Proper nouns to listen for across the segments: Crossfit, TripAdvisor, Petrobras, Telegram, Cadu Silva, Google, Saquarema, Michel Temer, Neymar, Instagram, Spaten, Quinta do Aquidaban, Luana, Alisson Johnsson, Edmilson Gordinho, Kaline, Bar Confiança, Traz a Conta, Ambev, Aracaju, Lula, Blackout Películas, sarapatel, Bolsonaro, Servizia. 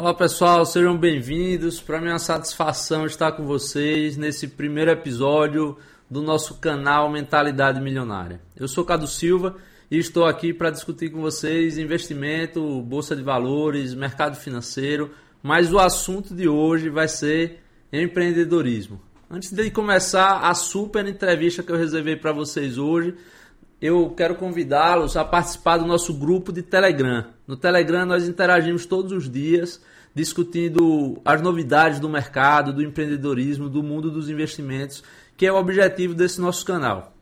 Olá pessoal, sejam bem-vindos. Para mim é uma satisfação estar com vocês nesse primeiro episódio do nosso canal Mentalidade Milionária. Eu sou Cadu Silva e estou aqui para discutir com vocês investimento, bolsa de valores, mercado financeiro, mas o assunto de hoje vai ser empreendedorismo. Antes de começar a super entrevista que eu reservei para vocês hoje, eu quero convidá-los a participar do nosso grupo de Telegram. No Telegram nós interagimos todos os dias, discutindo as novidades do mercado, do empreendedorismo, do mundo dos investimentos, que é o objetivo desse nosso canal.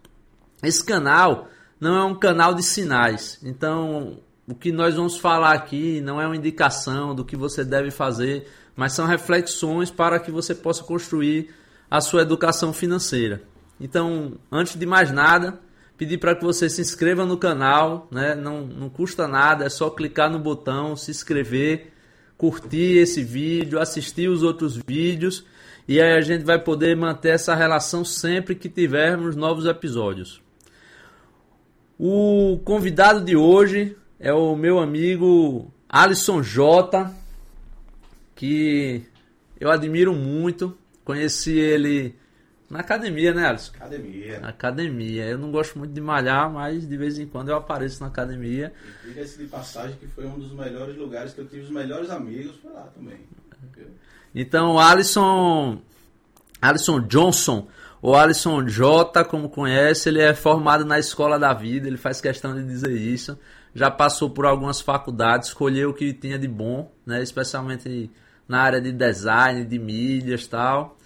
Esse canal não é um canal de sinais, então o que nós vamos falar aqui não é uma indicação do que você deve fazer, mas são reflexões para que você possa construir a sua educação financeira. Então, antes de mais nada, pedir para que você se inscreva no canal, né? Não custa nada, é só clicar no botão, se inscrever, curtir esse vídeo, assistir os outros vídeos e aí a gente vai poder manter essa relação sempre que tivermos novos episódios. O convidado de hoje é o meu amigo Alisson J, que eu admiro muito, conheci ele na academia, né, Alisson? Academia. Eu não gosto muito de malhar, mas de vez em quando eu apareço na academia. E diga-se de passagem que foi um dos melhores lugares que eu tive os melhores amigos, foi lá também. Então, Alisson Johnsson, ou Alisson J, como conhece, ele é formado na Escola da Vida, ele faz questão de dizer isso. Já passou por algumas faculdades, escolheu o que tinha de bom, né, especialmente na área de design, de mídias e tal.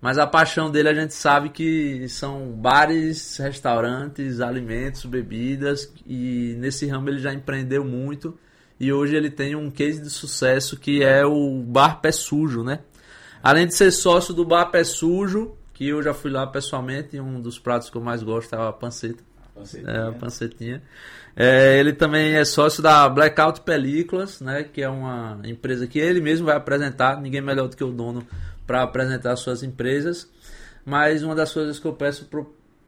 Mas a paixão dele a gente sabe que são bares, restaurantes, alimentos, bebidas. E nesse ramo ele já empreendeu muito. E hoje ele tem um case de sucesso que é o Bar Pé Sujo, né? Além de ser sócio do Bar Pé Sujo, que eu já fui lá pessoalmente. E um dos pratos que eu mais gosto é a panceta. A pancetinha. Ele também é sócio da Blackout Películas, né? Que é uma empresa que ele mesmo vai apresentar. Ninguém melhor do que o dono para apresentar suas empresas, mas uma das coisas que eu peço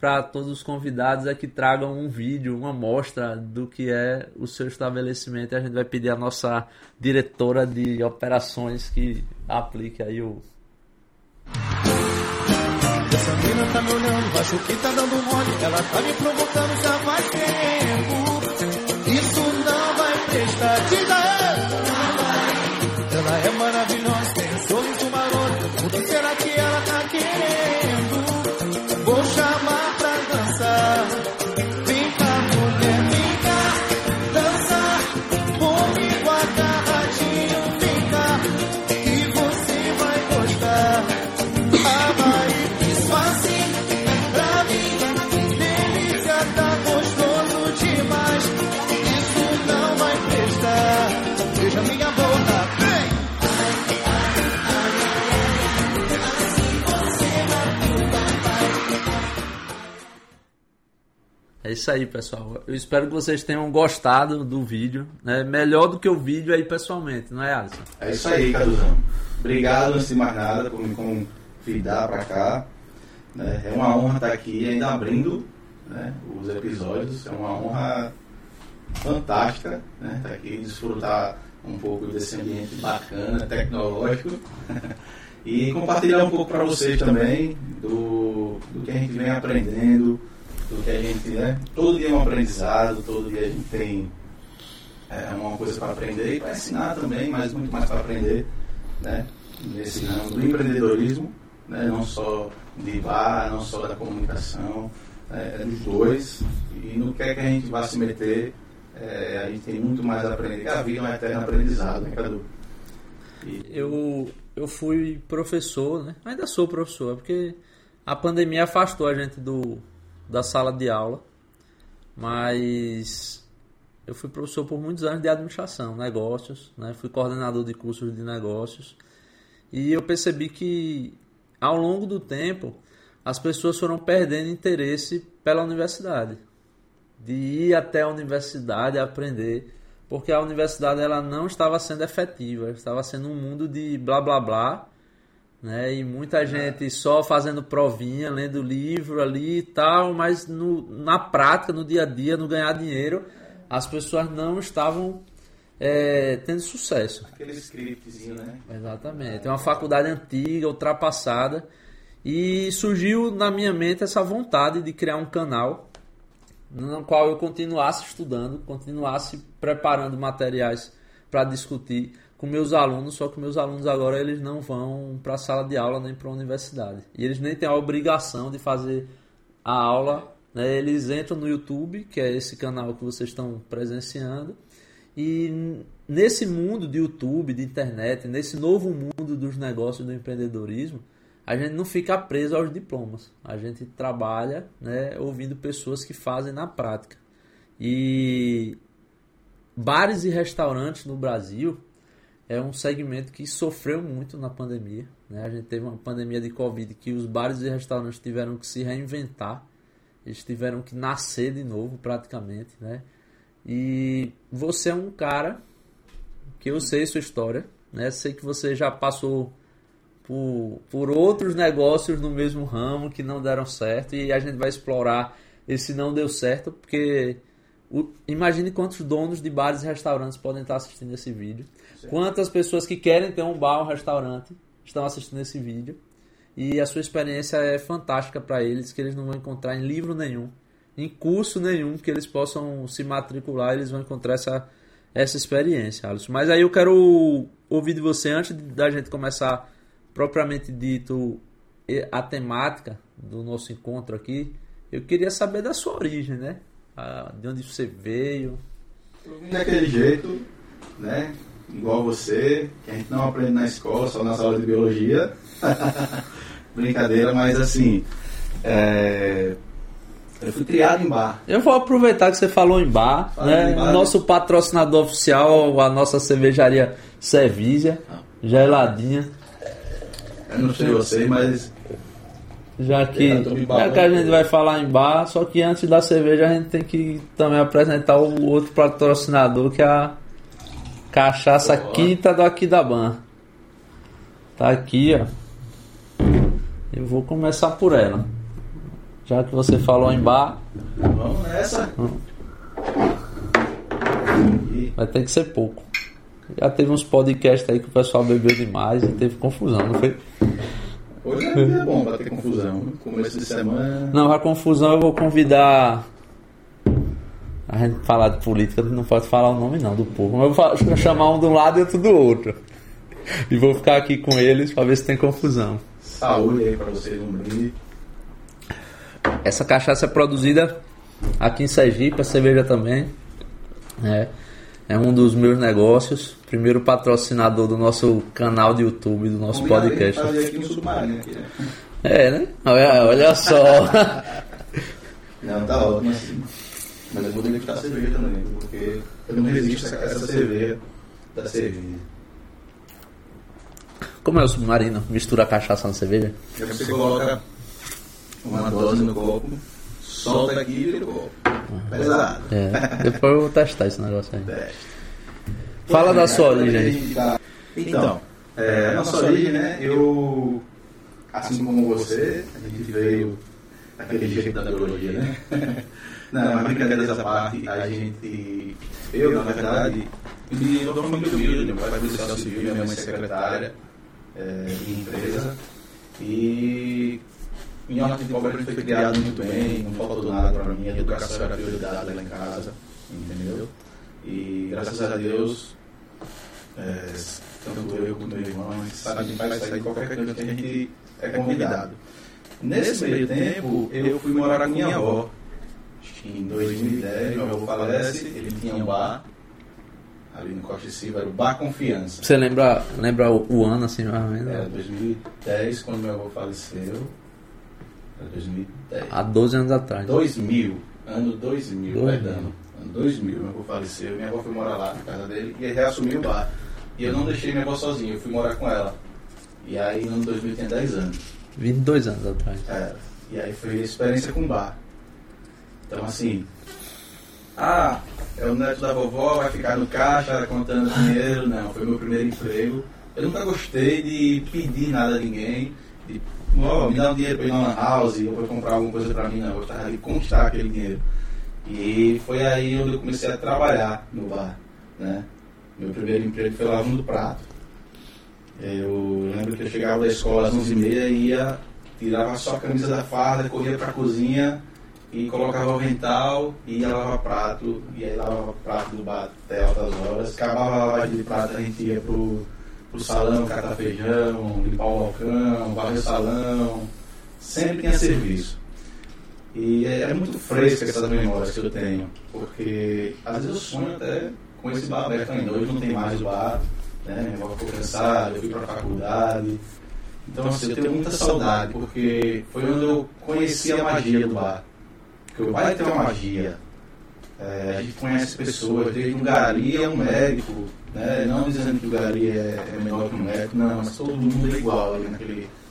para todos os convidados é que tragam um vídeo, uma amostra do que é o seu estabelecimento, e a gente vai pedir à nossa diretora de operações que aplique aí o... Essa menina tá me olhando, acho que tá dando mole, ela tá me provocando já faz tempo, isso não vai prestar, ela é maravilhosa, tem um sorriso maroto. O que será que ela tá querendo? Vou chamar pra dançar. Vem cá, mulher, vem cá, dançar comigo agarradinho. Vem cá, que você vai gostar. Vai disfarce pra mim, que delícia, tá gostoso demais. Isso não vai prestar, veja minha boca. É isso aí, pessoal. Eu espero que vocês tenham gostado do vídeo. Né? Melhor do que o vídeo aí pessoalmente, não é, Alisson? É isso aí, Caduzão. Obrigado, antes de mais nada, por me convidar para cá. Né? É uma honra estar aqui ainda abrindo, né, os episódios. É uma honra fantástica, né, estar aqui, desfrutar um pouco desse ambiente bacana, tecnológico. E compartilhar um pouco para vocês também do que a gente vem aprendendo, do que a gente, né? Todo dia é um aprendizado, todo dia a gente tem uma coisa para aprender e para ensinar também, mas muito mais para aprender, né? Nesse ramo do empreendedorismo, né? Não só de bar, não só da comunicação, dos dois, e no que é que a gente vai se meter, a gente tem muito mais a aprender, que a vida é um eterno aprendizado, né, Cadu? Eu fui professor, né? Ainda sou professor, porque a pandemia afastou a gente da sala de aula, mas eu fui professor por muitos anos de administração, negócios, né? Fui coordenador de cursos de negócios e eu percebi que ao longo do tempo as pessoas foram perdendo interesse pela universidade, de ir até a universidade aprender, porque a universidade ela não estava sendo efetiva, estava sendo um mundo de blá blá blá, né? E muita gente só fazendo provinha, lendo livro ali e tal, mas na prática, no dia a dia, no ganhar dinheiro, as pessoas não estavam tendo sucesso. Aquele scriptzinho, né? Exatamente. Tem uma faculdade antiga, ultrapassada. E surgiu na minha mente essa vontade de criar um canal no qual eu continuasse estudando, continuasse preparando materiais para discutir com meus alunos, só que meus alunos agora eles não vão para a sala de aula nem para a universidade. E eles nem têm a obrigação de fazer a aula, né? Eles entram no YouTube, que é esse canal que vocês estão presenciando, e nesse mundo de YouTube, de internet, nesse novo mundo dos negócios, do empreendedorismo, a gente não fica preso aos diplomas. A gente trabalha, né, ouvindo pessoas que fazem na prática. E bares e restaurantes no Brasil é um segmento que sofreu muito na pandemia, né? A gente teve uma pandemia de Covid que os bares e restaurantes tiveram que se reinventar. Eles tiveram que nascer de novo praticamente, né? E você é um cara que eu sei sua história, né? Sei que você já passou por outros negócios no mesmo ramo que não deram certo, e a gente vai explorar esse não deu certo, porque imagine quantos donos de bares e restaurantes podem estar assistindo esse vídeo, certo. Quantas pessoas que querem ter um bar ou um restaurante estão assistindo esse vídeo, e a sua experiência é fantástica para eles, que eles não vão encontrar em livro nenhum, em curso nenhum, que eles possam se matricular, eles vão encontrar essa experiência, Alisson. Mas aí eu quero ouvir de você, antes da gente começar propriamente dito a temática do nosso encontro aqui, eu queria saber da sua origem, né? De onde você veio. Eu vim daquele jeito, né? Igual você, que a gente não aprende na escola, só nas aulas de biologia. Brincadeira, mas assim, eu fui criado em bar. Eu vou aproveitar que você falou em bar, né? Em bar, nosso patrocinador oficial, a nossa cervejaria Servizia, geladinha. Eu não sei você, mas já que a gente vai falar em bar, só que antes da cerveja a gente tem que também apresentar o outro patrocinador, que é a cachaça Quinta do Aquidaban. Tá aqui, ó. Eu vou começar por ela. Já que você falou em bar, vamos nessa. Vai ter que ser pouco. Já teve uns podcasts aí que o pessoal bebeu demais e teve confusão, não foi? Hoje é bom pra ter confusão. Começo de semana. Não, a confusão eu vou convidar. A gente falar de política, não pode falar o nome não do povo. Mas eu vou chamar um de um lado e outro do outro. E vou ficar aqui com eles pra ver se tem confusão. Saúde aí pra vocês, um brinde. Essa cachaça é produzida aqui em Sergipe, a cerveja também. É um dos meus negócios, primeiro patrocinador do nosso canal de YouTube, do nosso podcast. Aqui no submarino, aqui, né? É, né? Olha só. Não, tá ótimo assim. Mas eu vou degustar a cerveja também, porque eu não resisto a essa cerveja da cerveja. Como é o submarino? Mistura a cachaça na cerveja? Você coloca uma dose no copo, solta aqui e vira o copo. Pesado. Depois eu vou testar esse negócio aí. Fala da sua origem. Então, a nossa origem, né? Eu, assim como você, a gente veio daquele jeito da biologia, né? Não, mas brincadeira dessa parte, a gente. Eu, na verdade, me dou uma família humilde. Meu pai é policial civil, minha mãe é secretária de empresa. E em ordem de pobre, a gente foi criado muito bem, não faltou nada pra mim, a educação era prioridade lá em casa, entendeu? E graças a Deus, tanto eu quanto meu irmão, a gente sabe que vai sair de qualquer canto que a gente é convidado. Nesse meio tempo, eu fui morar com minha avó. Acho que em 2010, meu avô falece, ele tinha um bar ali no Costa de Silva, era o Bar Confiança. Você lembra o ano assim, mais ou menos? 2010, quando meu avô faleceu. 2010. Há 12 anos atrás. 2000. Ano 2000, vai dando. Ano 2000, meu avô faleceu. Minha avó foi morar lá na casa dele e reassumiu o bar. E eu não deixei minha avó sozinha, eu fui morar com ela. E aí, no ano 2000, tem 10 anos. 22 anos atrás. E aí foi a experiência com o bar. Então, assim. É o neto da vovó, vai ficar no caixa contando dinheiro. Não, foi meu primeiro emprego. Eu nunca gostei de pedir nada a ninguém. Me dá um dinheiro pra ir na lan house ou pra comprar alguma coisa pra mim, não. Eu gostava de conquistar aquele dinheiro. E foi aí onde eu comecei a trabalhar no bar, né? Meu primeiro emprego foi lavando prato. Eu lembro que eu chegava da escola às 11h30 e ia, tirava só a camisa da farda, corria para a cozinha e colocava o rental e ia lavar prato. E aí lavava prato do bar até altas horas. Acabava a lavagem de prato, a gente ia pro salão, catar feijão, limpar o balcão, varrer o salão. Sempre tinha serviço. E é muito fresca essas memórias que eu tenho, porque às vezes eu sonho até com esse bar aberto ainda. Hoje não tem mais o bar, né? Minha avó ficou cansada, eu fui para a faculdade. Então, assim, eu tenho muita saudade, porque foi onde eu conheci a magia do bar. Porque o bar tem uma magia. A gente conhece pessoas, desde um gari a um médico, né? Não dizendo que o gari é menor que um médico, não, mas todo mundo é igual ali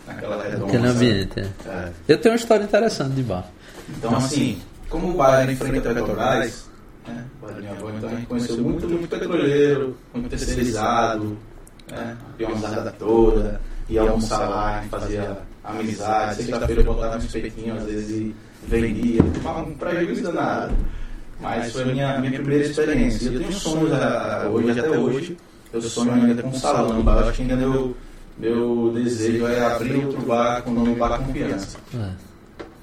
naquela redonda. Aquele ambiente, é. Eu tenho uma história interessante de bar. Então, assim, como o bar era em frente à Petrobras, né, minha avó, então a gente conheceu muito, muito petroleiro, muito terceirizado, né, pionzada toda, ia almoçar lá, fazia amizade, sexta-feira eu botava uns peitinhos, às vezes vendia, tomava um prejuízo danado. Mas foi a minha primeira experiência. Eu tenho sonhos hoje, até hoje, eu sonho ainda com um salão, bar. Eu acho que ainda meu desejo é abrir outro bar com o nome Bar Confiança.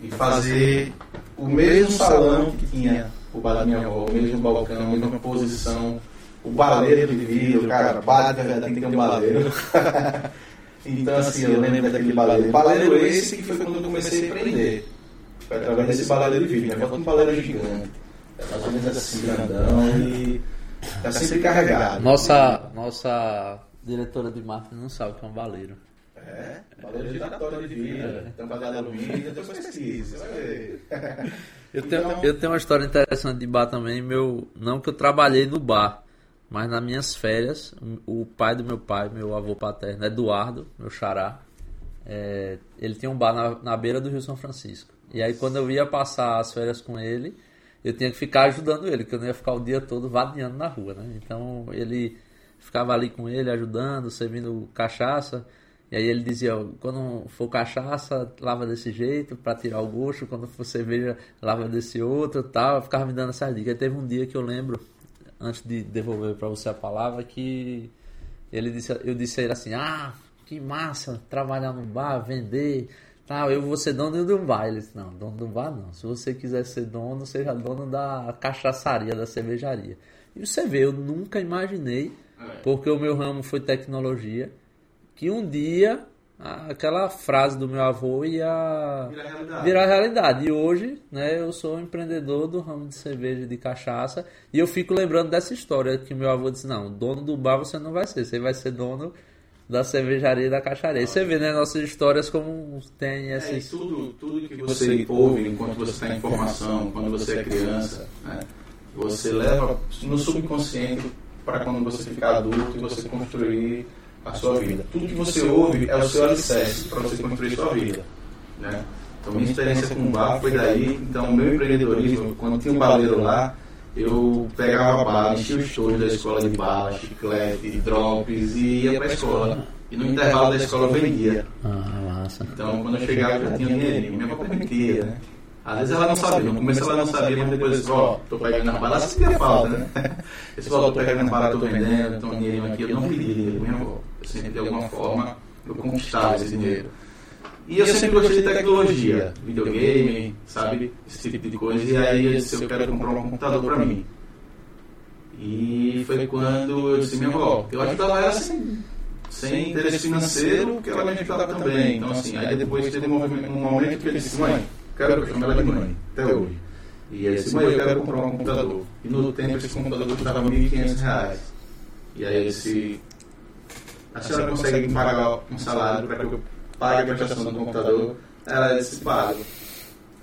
E fazer o mesmo salão que tinha o bar da minha avó, o mesmo balcão, a mesma posição, o baleiro de vidro, cara, bar de verdade tem que ter um baleiro. Então, assim, eu lembro daquele baleiro. Baleiro esse que foi quando eu comecei a empreender. Foi através desse baleiro de vidro, né? Foi um baleiro gigante. É mais ou menos assim, grandão, e tá sempre carregado. Nossa diretora de marketing não sabe o que é um baleiro. É, valor giratório de vida, tampada de alumínio, depois pesquisa, vai ver. Eu tenho uma história interessante de bar também, não que eu trabalhei no bar, mas nas minhas férias, o pai do meu pai, meu avô paterno, Eduardo, meu xará, ele tinha um bar na beira do Rio São Francisco. E aí quando eu ia passar as férias com ele, eu tinha que ficar ajudando ele, porque eu não ia ficar o dia todo vadiando na rua, né? Então ele ficava ali com ele, ajudando, servindo cachaça. E aí ele dizia, quando for cachaça, lava desse jeito, para tirar o gosto. Quando for cerveja, lava desse outro, tal. Eu ficava me dando essas dicas. Aí teve um dia que eu lembro, antes de devolver para você a palavra, que eu disse a ele assim, que massa, trabalhar no bar, vender, tal. Eu vou ser dono de um bar. Ele disse, não, dono do bar não. Se você quiser ser dono, seja dono da cachaçaria, da cervejaria. E você vê, eu nunca imaginei, porque o meu ramo foi tecnologia, que um dia aquela frase do meu avô ia virar realidade. E hoje, né, eu sou empreendedor do ramo de cerveja e de cachaça. E eu fico lembrando dessa história que meu avô disse, não, dono do bar você não vai ser. Você vai ser dono da cervejaria e da cachaçaria. Você vê, né, nossas histórias como tem esses... Tudo que você ouve enquanto você tem informação, quando você é criança, né, você leva no subconsciente para quando você ficar adulto e você construir... a sua vida. Tudo que você ouve é o seu alicerce para você construir sua vida, né? Então, minha experiência com o bar foi daí. Então, meu empreendedorismo, quando tinha um baleiro lá, eu pegava bar, enchia os shows da escola de bar, chiclete, drops, e ia para a escola. E no intervalo da escola eu vendia. Então, quando eu chegava, eu tinha dinheirinho. Minha avó permitia, né? Às vezes ela não sabia. No começo ela não sabia, mas depois disse, tô pegando na bala, ela sentia falta, né? Esse falou, tô pegando na bala, tô vendendo, tô dinheiro aqui. Eu não pedi dinheiro, minha avó. Eu sempre, de alguma forma, eu conquistava esse dinheiro. E eu sempre gostei de tecnologia, videogame, sabe? Esse tipo de coisa. E aí eu disse, eu quero comprar um computador pra mim. E foi quando eu disse, minha avó, eu ajudava ela sem interesse financeiro, porque ela me ajudava também. Então, assim, aí depois teve um momento que ele disse, mãe, quero que eu chame ela de mãe, até hoje. E aí eu disse, mãe, eu quero comprar um computador. E no tempo esse computador custava R$1.500. E aí esse... a senhora consegue me pagar um salário para que eu pague a prestação do computador? Ela disse, pago.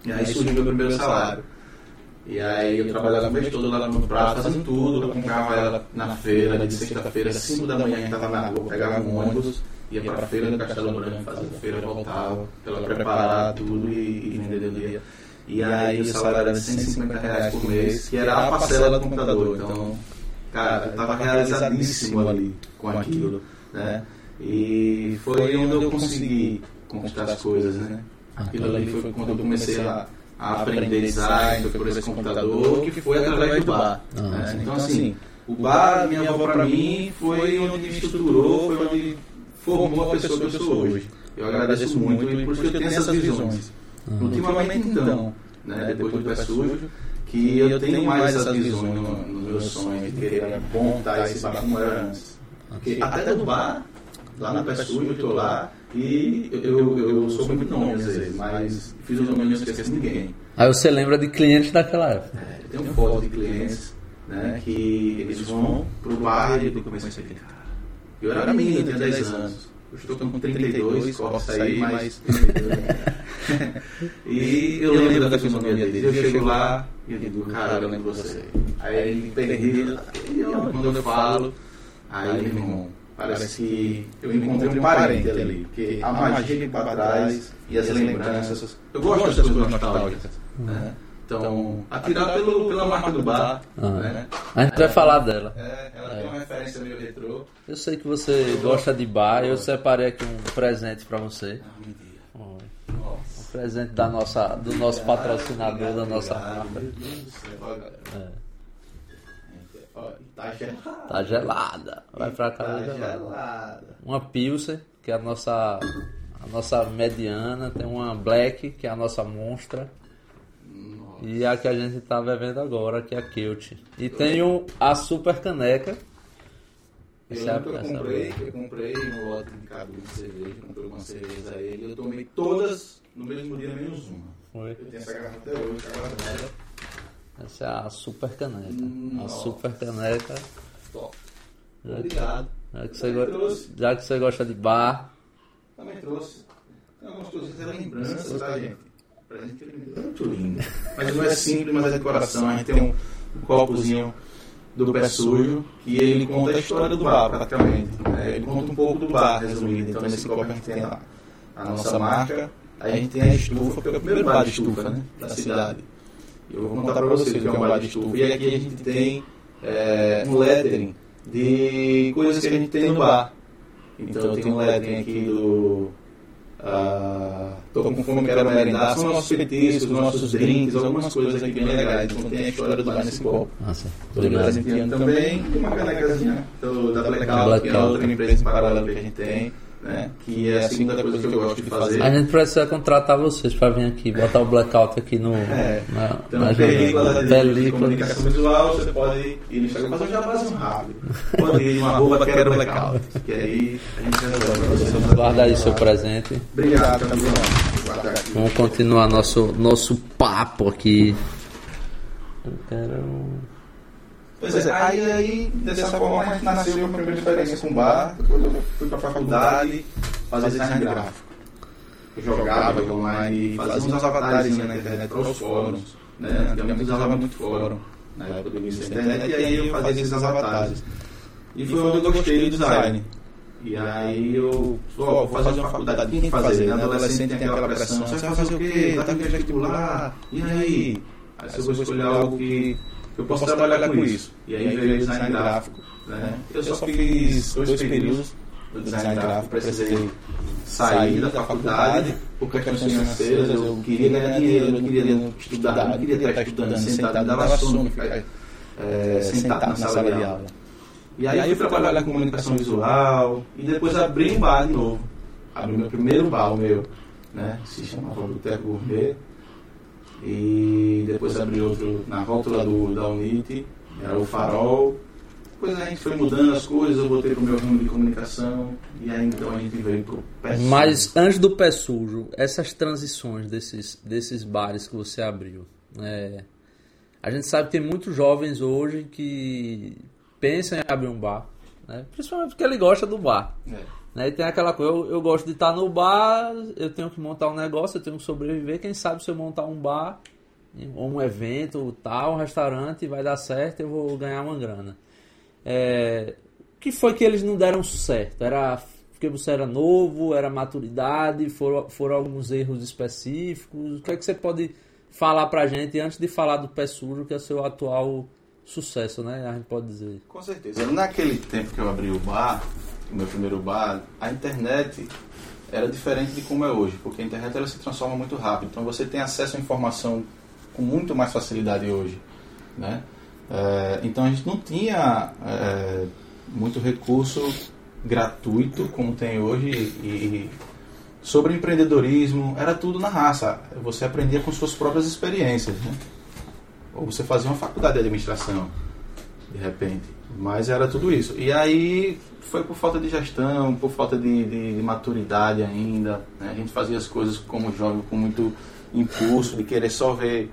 E aí surgiu meu primeiro salário. E aí eu trabalhava o mês todo lá no prato, fazendo tudo. Eu comprava ela na feira, de sexta-feira, 5 da manhã, estava na rua, pegava um ônibus, ia para a feira do Castelo Branco, fazia feira, voltava, para ela preparar tudo e vender no dia. E aí o salário era de R$150 por mês, que era a parcela do computador. Então, cara, eu estava realizadíssimo ali com aquilo, né? E foi onde eu consegui conquistar as coisas, né? Aquilo ali foi quando eu comecei a aprender design, foi por esse computador, que foi através do bar, né? Então, assim, O bar, minha avó para mim, foi onde me estruturou, foi onde formou a pessoa que eu sou hoje. Eu agradeço muito, porque eu tenho essas visões. Ultimamente, então, né, depois do Pé Sujo, que eu tenho mais essas visões nos meus sonhos, de querer montar esse bar como era antes. Porque até do bar, lá na Pé Sujo, eu estou lá, e eu sou muito nome, às vezes, mas fisionomia não esqueço ninguém. Aí você lembra de clientes daquela época? É, eu tenho foto de clientes, né, que eles vão pro bar e eu começo a explicar. Eu era menino, eu tinha 10 anos. Eu estou com 32, corta aí, mas... E eu lembro da fisionomia dele. Eu chego lá e eu digo, caralho, eu lembro de você. Aí ele me pergunta, quando eu falo, aí meu irmão, parece que eu encontrei um parente ali, porque a magia que para trás e as lembranças... Eu gosto das coisas nostálgicas, né? Então, atirar pela marca do bar, né? A gente vai falar dela. Ela tem uma referência meio retrô. Eu sei que você gosta de bar, eu separei aqui um presente para você. Ah, mentira. Um presente do nosso patrocinador, obrigado, da nossa marca. Tá gelada. Vai pra cá. Tá gelada. Uma Pilsen, que é a nossa mediana. Tem uma Black, que é a nossa monstra. Nossa. E a que a gente tá bebendo agora, que é a Kilt. E tem a Super Caneca. Eu comprei um lote de cabelo de cerveja. Comprei uma cerveja a ele. Eu tomei todas no mesmo dia, menos uma. Foi. Eu tenho essa garrafa até hoje, Essa é a Super Caneca. Nossa. A Super Caneca. Top. Obrigado. Já que você gosta de bar. Também trouxe. Não, mas trouxe lembrança, tá, gente? Pra gente é muito lindo. Mas não é simples, mas é de coração. A gente tem um copozinho do Pé Sujo, que ele conta a história do bar, praticamente. Ele conta um pouco do bar, resumido. Então, nesse copo a gente tem a nossa marca. Aí a gente tem a estufa, que é o primeiro bar de estufa, né? Da cidade. Eu vou contar para vocês o que é um bar de estufa. E aqui a gente tem um lettering de coisas que a gente tem no bar. Então tem um lettering aqui do... Estou com fome, quero merendar. São nossos petiscos, nossos drinks, algumas coisas aqui bem legais. Então tem a história do bar nesse copo. Estou presenteando também uma canecazinha da Blackout, que é outra empresa em paralelo que a gente tem, né? Que é a segunda coisa que eu gosto de fazer. A gente precisa contratar vocês para vir aqui, botar o Blackout aqui no... Então, na película de comunicação visual, você pode ir no Instagram, mas eu já faço um rápido. Pode ir uma roupa, quero Blackout. Que aí a gente resolve. Guarda aí seu presente. Obrigado, Camila. Vamos continuar nosso papo aqui. Eu quero... Pois é, aí dessa forma a gente nasceu minha primeira experiência com bar. Depois eu fui pra faculdade fazer design gráfico. Eu jogava online, fazia uns avatares na internet, para os fóruns, né? Eu usava muito fórum na época do início da internet, e aí eu fazia esses avatares. E foi onde eu gostei do design. E aí eu vou fazer uma faculdade, tinha que fazer, né? Adolescente tem aquela pressão, você vai fazer o quê? Vai ter que vestibular? E aí? Aí se eu vou escolher algo que... eu posso trabalhar com isso. E aí veio o design gráfico, né? Eu só fiz 2 períodos do design gráfico. Precisei sair da faculdade por questões financeiras. Eu queria ganhar dinheiro, eu queria estudar, não queria estar estudando sentado, dava sono, ficar sentado na sala de aula. E aí eu fui trabalhar na comunicação visual e depois abri um bar de novo. Abri meu primeiro bar, né? Se chamava Boteco Gourmet. E depois abri outro na rótula da Unite, era o Farol. Depois a gente foi mudando as coisas, eu voltei pro meu rumo de comunicação. E aí então a gente veio pro Pé Sujo. Mas antes do Pé Sujo, essas transições desses bares que você abriu, a gente sabe que tem muitos jovens hoje que pensam em abrir um bar, né? Principalmente porque ele gosta do bar, E tem aquela coisa, eu gosto de estar no bar, eu tenho que montar um negócio, eu tenho que sobreviver. Quem sabe se eu montar um bar, ou um evento, ou tal, um restaurante, vai dar certo, eu vou ganhar uma grana. O que foi que eles não deram certo? Era porque você era novo, era maturidade, foram alguns erros específicos? O que é que você pode falar pra gente antes de falar do Pé Sujo, que é o seu atual sucesso, né? A gente pode dizer. Com certeza. Naquele tempo que eu abri o bar... o meu primeiro bar, a internet era diferente de como é hoje, porque a internet ela se transforma muito rápido, então você tem acesso à informação com muito mais facilidade hoje, né? Então a gente não tinha muito recurso gratuito como tem hoje e sobre empreendedorismo era tudo na raça. Você aprendia com suas próprias experiências, né? Ou você fazia uma faculdade de administração de repente, mas era tudo isso. E aí foi por falta de gestão, por falta de maturidade ainda, né? A gente fazia as coisas como jovem, com muito impulso de querer só ver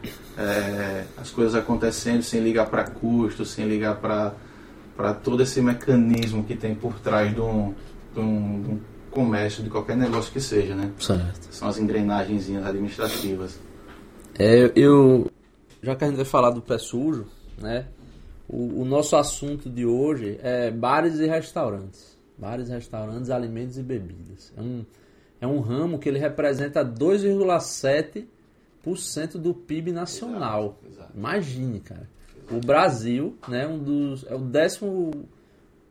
as coisas acontecendo, sem ligar para custo, sem ligar para todo esse mecanismo que tem por trás de um comércio, de qualquer negócio que seja, né? Certo. São as engrenagenzinhas administrativas. Já que a gente vai falar do pé sujo, né? O nosso assunto de hoje é bares e restaurantes. Bares, restaurantes, alimentos e bebidas. É um ramo que ele representa 2,7% do PIB nacional. Exato. Imagine, cara. Exato. O Brasil, né, é o 10º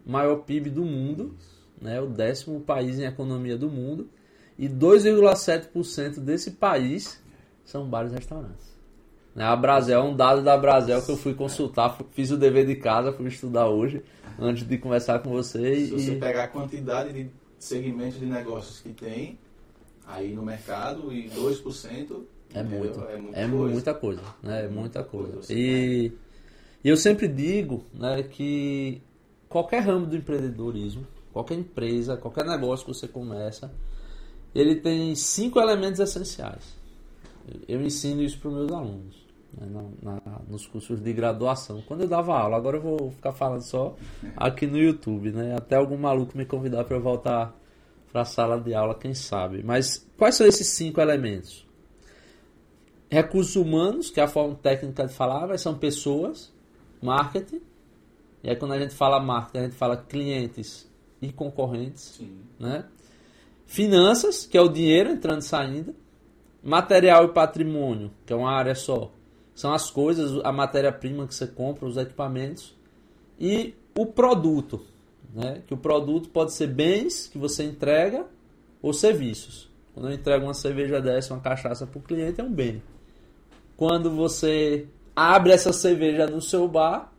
maior PIB do mundo, né, o 10º país em economia do mundo, e 2,7% desse país são bares e restaurantes. A Brasel, um dado da Brasel que eu fui consultar, fiz o dever de casa, fui estudar hoje, antes de conversar com você. Se você pegar a quantidade de segmentos de negócios que tem aí no mercado e 2%, é muita coisa. Né? É muita coisa. E eu sempre digo, né, que qualquer ramo do empreendedorismo, qualquer empresa, qualquer negócio que você começa, ele tem 5 elementos essenciais. Eu ensino isso para os meus alunos, né, nos cursos de graduação. Quando eu dava aula, agora eu vou ficar falando só aqui no YouTube, né? Até algum maluco me convidar para eu voltar para a sala de aula, quem sabe. Mas quais são esses 5 elementos? Recursos humanos, que é a forma técnica de falar, mas são pessoas, marketing. E aí quando a gente fala marketing, a gente fala clientes e concorrentes. Sim. Né? Finanças, que é o dinheiro entrando e saindo. Material e patrimônio, que é uma área só, são as coisas, a matéria-prima que você compra, os equipamentos, e o produto, né? Que o produto pode ser bens que você entrega ou serviços. Quando eu entrego uma cerveja dessa, uma cachaça para o cliente, é um bem. Quando você abre essa cerveja no seu bar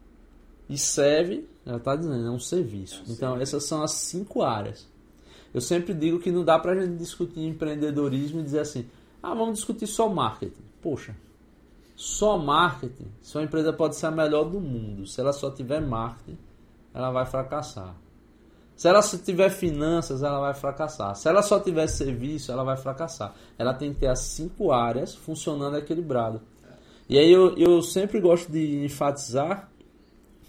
e serve, ela está dizendo, é um serviço. Então, essas são as 5 áreas. Eu sempre digo que não dá para a gente discutir empreendedorismo e dizer assim, vamos discutir só marketing. Poxa, só marketing, sua empresa pode ser a melhor do mundo. Se ela só tiver marketing, ela vai fracassar. Se ela só tiver finanças, ela vai fracassar. Se ela só tiver serviço, ela vai fracassar. Ela tem que ter as 5 áreas funcionando equilibrado. E aí eu sempre gosto de enfatizar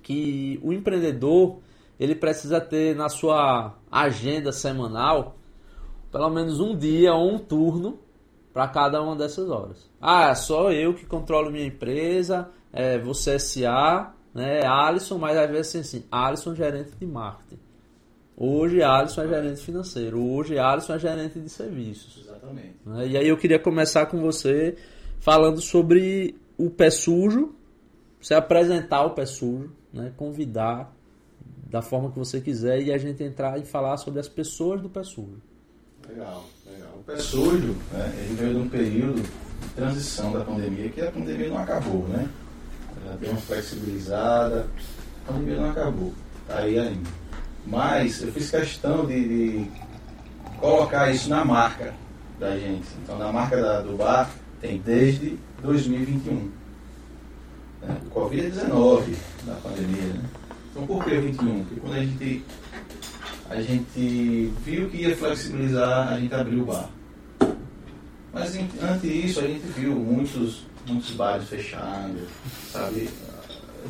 que o empreendedor, ele precisa ter na sua agenda semanal pelo menos um dia ou um turno para cada uma dessas horas. É só eu que controlo minha empresa, você é SA, né, Alisson, mas às vezes assim, Alisson é gerente de marketing. Hoje Alisson é gerente financeiro, hoje Alisson é gerente de serviços. Exatamente. E aí eu queria começar com você falando sobre o pé sujo, você apresentar o pé sujo, né, convidar da forma que você quiser e a gente entrar e falar sobre as pessoas do pé sujo. Legal. O pé sujo, né, ele veio de um período de transição da pandemia, que a pandemia não acabou, né? Ela deu uma flexibilizada, a pandemia não acabou, tá aí ainda. Mas eu fiz questão de colocar isso na marca da gente. Então, na marca do bar tem desde 2021. Né? O Covid-19 da pandemia, né? Então, por que 21? Porque quando a gente viu que ia flexibilizar, a gente abriu o bar. Mas antes disso, a gente viu muitos bares fechados, sabe?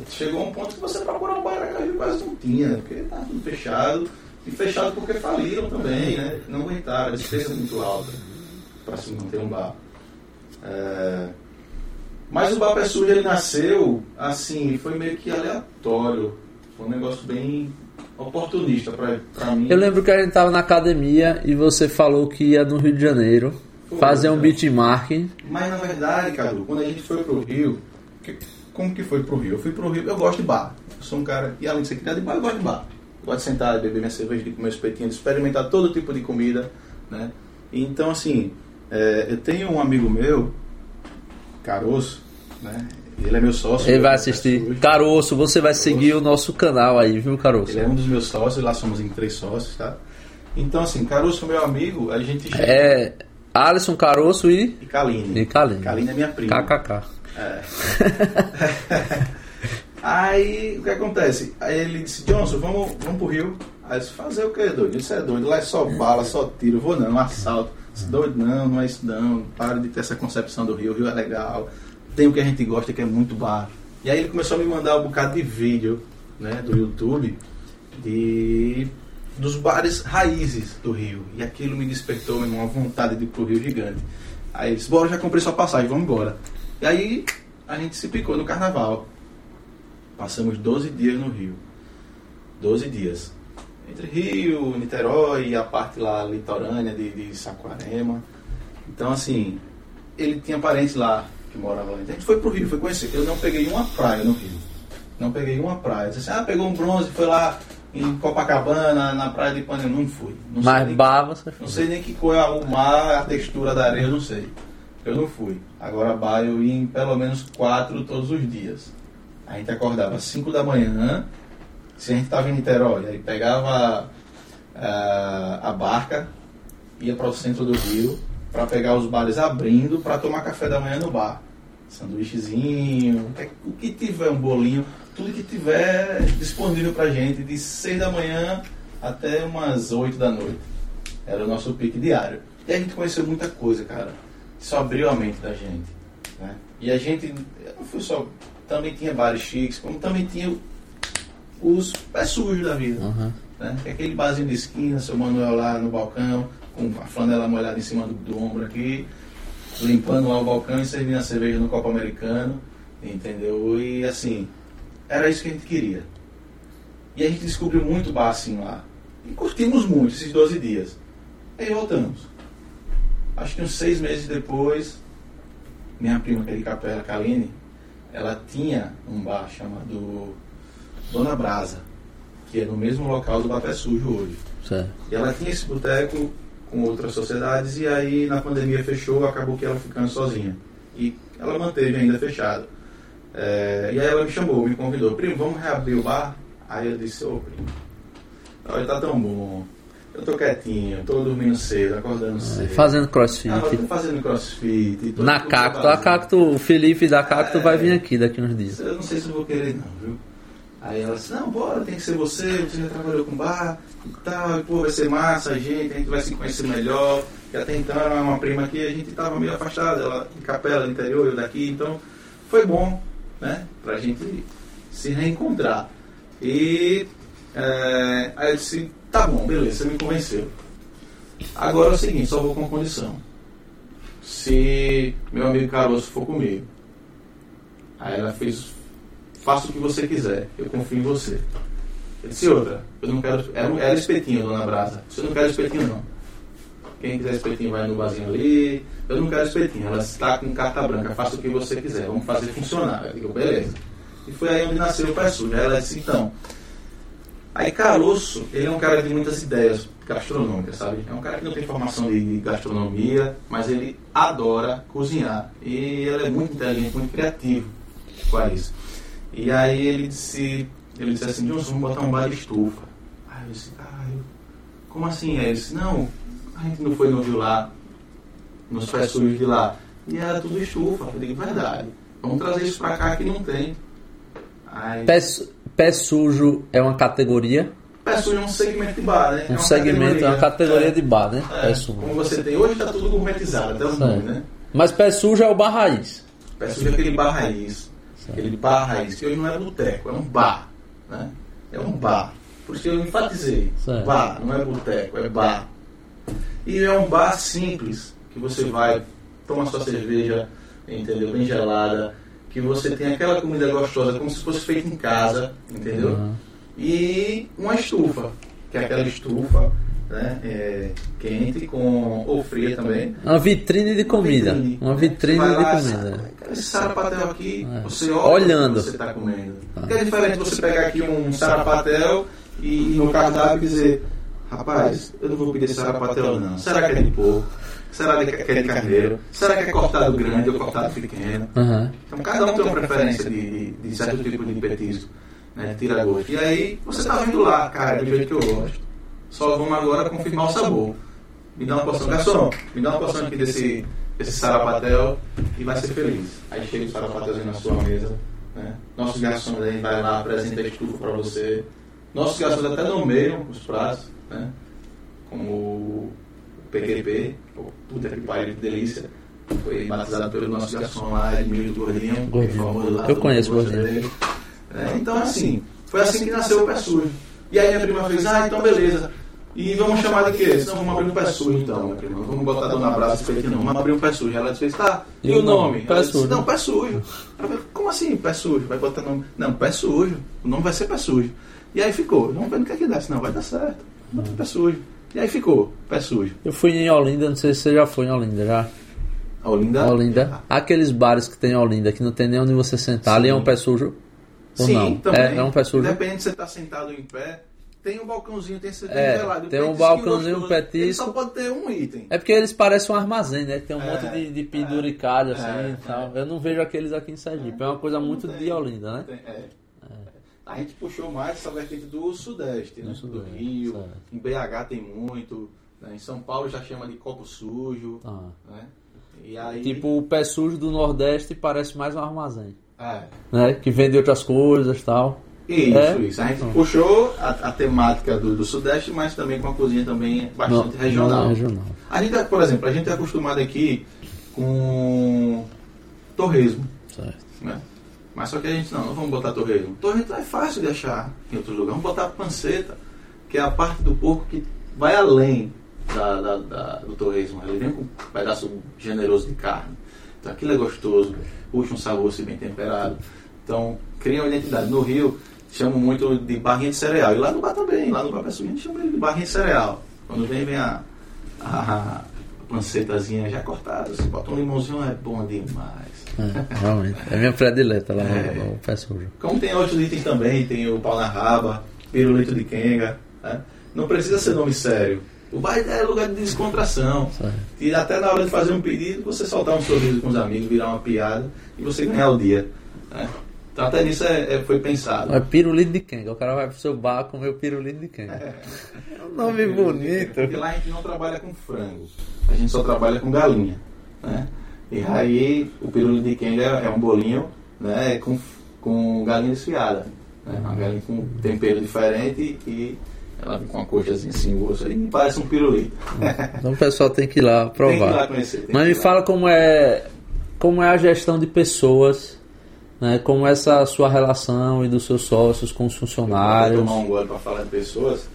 Chegou um ponto que você procurava um bar em Aracaju quase não tinha, porque estava tudo fechado. E fechado porque faliram também, né? Não aguentaram, a despesa muito alta para se manter um bar. Mas o Bar Pé Sujo, ele nasceu, assim, foi meio que aleatório. Foi um negócio bem oportunista pra mim. Eu lembro que a gente tava na academia e você falou que ia no Rio de Janeiro fazer um benchmarking. Mas na verdade, Cadu, quando a gente foi pro Rio, como que foi pro Rio? Eu fui pro Rio, eu gosto de bar. Eu sou um cara, e além de ser criado de bar, eu gosto de bar. Eu gosto de sentar, beber minha cerveja, de comer os petinhos, experimentar todo tipo de comida, né? Então, assim, eu tenho um amigo meu, Carlos, né? Ele é meu sócio. Ele vai assistir. Caroço, você vai seguir o nosso canal aí, viu, Caroço? Ele é um dos meus sócios, lá somos em 3 sócios, tá? Então, assim, Caroço, meu amigo, a gente... É, Alisson, Caroço e... E Kaline. E Kaline. Kaline é minha prima. KKK. É. Aí, o que acontece? Aí ele disse, Johnson, vamos pro Rio. Aí eu disse, fazer o que, é doido? Isso é doido, lá é só bala, só tiro, vou não, assalto. Doido, não é isso não, para de ter essa concepção do Rio, o Rio é legal, tem o que a gente gosta, que é muito bar. E aí ele começou a me mandar um bocado de vídeo, né, do YouTube, dos bares raízes do Rio, e aquilo me despertou uma vontade de ir pro Rio gigante. Aí ele disse, bora, já comprei sua passagem, vamos embora. E aí a gente se picou no carnaval, passamos 12 dias no Rio, 12 dias. Entre Rio, Niterói, a parte lá litorânea de Saquarema. Então, assim, ele tinha parentes lá que morava lá. A gente foi pro Rio, foi conhecer. Eu não peguei uma praia no Rio. Não peguei uma praia. Você assim, pegou um bronze, foi lá em Copacabana, na praia de Ipanema. Não fui. Não sei. Mas barba você foi. Não sei nem que cor é o mar, a textura da areia, eu não sei. Eu não fui. Agora, bar, eu ia em pelo menos 4 todos os dias. A gente acordava às 5 da manhã. Se a gente estava em Niterói, aí pegava a barca, ia para o centro do Rio, para pegar os bares abrindo, para tomar café da manhã no bar. Sanduíchezinho, o que tiver, um bolinho, tudo que tiver disponível para a gente, de 6 da manhã até umas 8 da noite. Era o nosso pique diário. E a gente conheceu muita coisa, cara. Isso abriu a mente da gente, né? E a gente, eu não fui só, também tinha bares chiques, como também tinha... os pés sujos da vida, né? Aquele barzinho de esquina, seu Manuel lá no balcão, com a flanela molhada em cima do ombro aqui, limpando lá o balcão e servindo a cerveja no copo americano, entendeu? E assim, era isso que a gente queria. E a gente descobriu muito bar assim lá. E curtimos muito esses 12 dias. Aí voltamos. Acho que uns 6 meses depois, minha prima, aquele capela, Kaline, ela tinha um bar chamado... Dona Brasa, que é no mesmo local do Bapé Sujo hoje. Certo. E ela tinha esse boteco com outras sociedades, e aí na pandemia fechou, acabou que ela ficando sozinha. E ela manteve ainda fechado. E aí ela me chamou, me convidou, primo, vamos reabrir o bar? Aí eu disse, primo, olha, tá tão bom, eu tô quietinho, tô dormindo cedo, acordando cedo. Fazendo crossfit. Na Cacto, o Felipe da Cacto vai vir aqui daqui uns dias. Eu não sei se eu vou querer não, viu? Aí ela disse, não, bora, tem que ser você já trabalhou com bar e tal, e, pô, vai ser massa a gente vai se conhecer melhor, e até então era uma prima aqui, a gente tava meio afastado, ela em Capela, no interior, eu daqui, então foi bom, né, pra gente se reencontrar. E aí eu disse, tá bom, beleza, você me convenceu. Agora é o seguinte, só vou com condição, se meu amigo Carlos for comigo. Aí ela fez... faça o que você quiser, eu confio em você. Ele disse, outra, eu não quero... Era espetinho, Dona Brasa. Eu não quero espetinho, não. Quem quiser espetinho vai no barzinho ali. Eu não quero espetinho. Ela está com carta branca, faça o que você quiser. Vamos fazer funcionar. Eu digo, beleza. E foi aí onde nasceu o Pé Sujo. Aí ela disse, então... Aí Caroço, ele é um cara de muitas ideias gastronômicas, sabe? É um cara que não tem formação de gastronomia, mas ele adora cozinhar. E ele é muito inteligente, muito criativo com isso. E aí ele disse assim, Johnson, vamos botar um bar de estufa. Aí eu disse, como assim? Aí ele disse, não, a gente não foi no Rio lá, nos pés sujos de lá. E era tudo estufa. Eu digo, verdade, vamos trazer isso pra cá que não tem. Aí, pé sujo é uma categoria? Pé sujo é um segmento de bar, né? É uma categoria de bar, né? Pé sujo. Como você tem hoje, tá tudo gourmetizado, até os nomes, né? Mas pé sujo é o bar raiz. Pé sujo é aquele bar raiz. Aquele bar raiz, que hoje não é boteco, é um bar, né? É um bar. Por isso que eu enfatizei, bar, não é boteco, é bar. E é um bar simples, que você vai, toma sua cerveja, entendeu? Bem gelada, que você tem aquela comida gostosa, como se fosse feita em casa, entendeu? Uhum. E uma estufa, que é aquela estufa, né? Quente ou fria também. Uma vitrine de comida. Uma vitrine de comida. Esse sarapatel aqui, você olha o que você está comendo. Porque é diferente você pegar aqui um sarapatel e no cardápio dizer, rapaz, eu não vou pedir sarapatel não. Será que é de porco? Será que é de carneiro? Será que é cortado grande ou cortado pequeno? Uhum. Então, cada um tem uma preferência de certo tipo de petisco, né? Tira gosto. E aí, você tá vindo lá, cara, do jeito que eu gosto. Só vamos agora confirmar o sabor. Me dá uma porção, garçom, me dá uma porção aqui desse sarapatel e vai ser feliz. Aí chega o sarapatelzinho na sua mesa, né? Nossos garçons aí vai lá, apresenta a estufa para você. Nossos garçons até nomeiam os pratos, né? Como o PQP, puta que pariu, que delícia. Foi batizado pelo nosso garçom lá, Edmilson Gordinho. Eu conheço o Gordinho. É, então, assim, foi assim que nasceu o Pé Sujo. E aí minha prima fez, então beleza. E vamos chamar de quê? Senão vamos abrir um Pé Sujo, então, minha prima. Vamos botar a Dona Brasa, foi que não. Vamos abrir um Pé Sujo. Ela disse, tá, e o nome? Pé Sujo. Não, Pé Sujo. Ela falou, como assim Pé Sujo? Vai botar nome? Não, Pé Sujo. O nome vai ser Pé Sujo. E aí ficou. Vamos ver no que é que dá. Não, vai dar certo. Bota Pé Sujo. E aí ficou, Pé Sujo. Eu fui em Olinda, não sei se você já foi em Olinda, já. Olinda? Aqueles bares que tem em Olinda, que não tem nem onde você sentar. Sim. Ali é um Pé Sujo ou sim, não? Também. É um Pé Sujo. Depende se você tá sentado em pé, tem um balcãozinho, tem cerveja gelada. Tem um balcãozinho, um petisco. Ele só pode ter um item. É porque eles parecem um armazém, né? Tem um monte de penduricalho, assim, e tal. Eu não vejo aqueles aqui em Sergipe. É uma coisa muito de Olinda, né? A gente puxou mais essa vertente do Sudeste, né? Do Rio, certo. Em BH tem muito, né? Em São Paulo já chama de coco sujo. Né? E aí... Tipo, o Pé Sujo do Nordeste parece mais um armazém. Né? Que vende outras coisas e tal. Isso. A gente puxou a temática do Sudeste, mas também com a cozinha também bastante regional. A gente, por exemplo, a gente é acostumado aqui com torresmo. Certo. Né? Mas só que a gente não vamos botar torresmo. Torresmo é fácil de achar em outros lugares. Vamos botar a panceta, que é a parte do porco que vai além do torresmo. Ele vem com um pedaço generoso de carne. Então aquilo é gostoso, puxa um sabor se bem temperado. Então cria uma identidade. No Rio, chamam muito de barrinha de cereal. E lá no bar também, lá no bar pessoal, a gente chama ele de barrinha de cereal. Quando vem a pancetazinha já cortada. Você bota um limãozinho, é bom demais. Realmente. É minha predileta lá no Pé Sujo. Como tem outros itens também, tem o pau na raba, pirulito de quenga, né? Não precisa ser nome sério. O bar é lugar de descontração. Sério. E até na hora de fazer um pedido, você soltar um sorriso com os amigos, virar uma piada e você ganhar o dia, né? Então até nisso foi pensado. É pirulito de quenga. O cara vai pro seu bar comer o pirulito de quenga. É um nome bonito. Porque lá a gente não trabalha com frango. A gente só trabalha com galinha, né? E aí, o pirulito de quenga é um bolinho, né, com galinha desfiada, né, uma galinha com tempero diferente e ela com uma coxazinha assim, osso, e parece um pirulito. Então o pessoal tem que ir lá provar. Tem que ir lá conhecer. Mas me fala como é a gestão de pessoas, né, como é essa sua relação e dos seus sócios com os funcionários. Eu vou tomar um gole para falar de pessoas.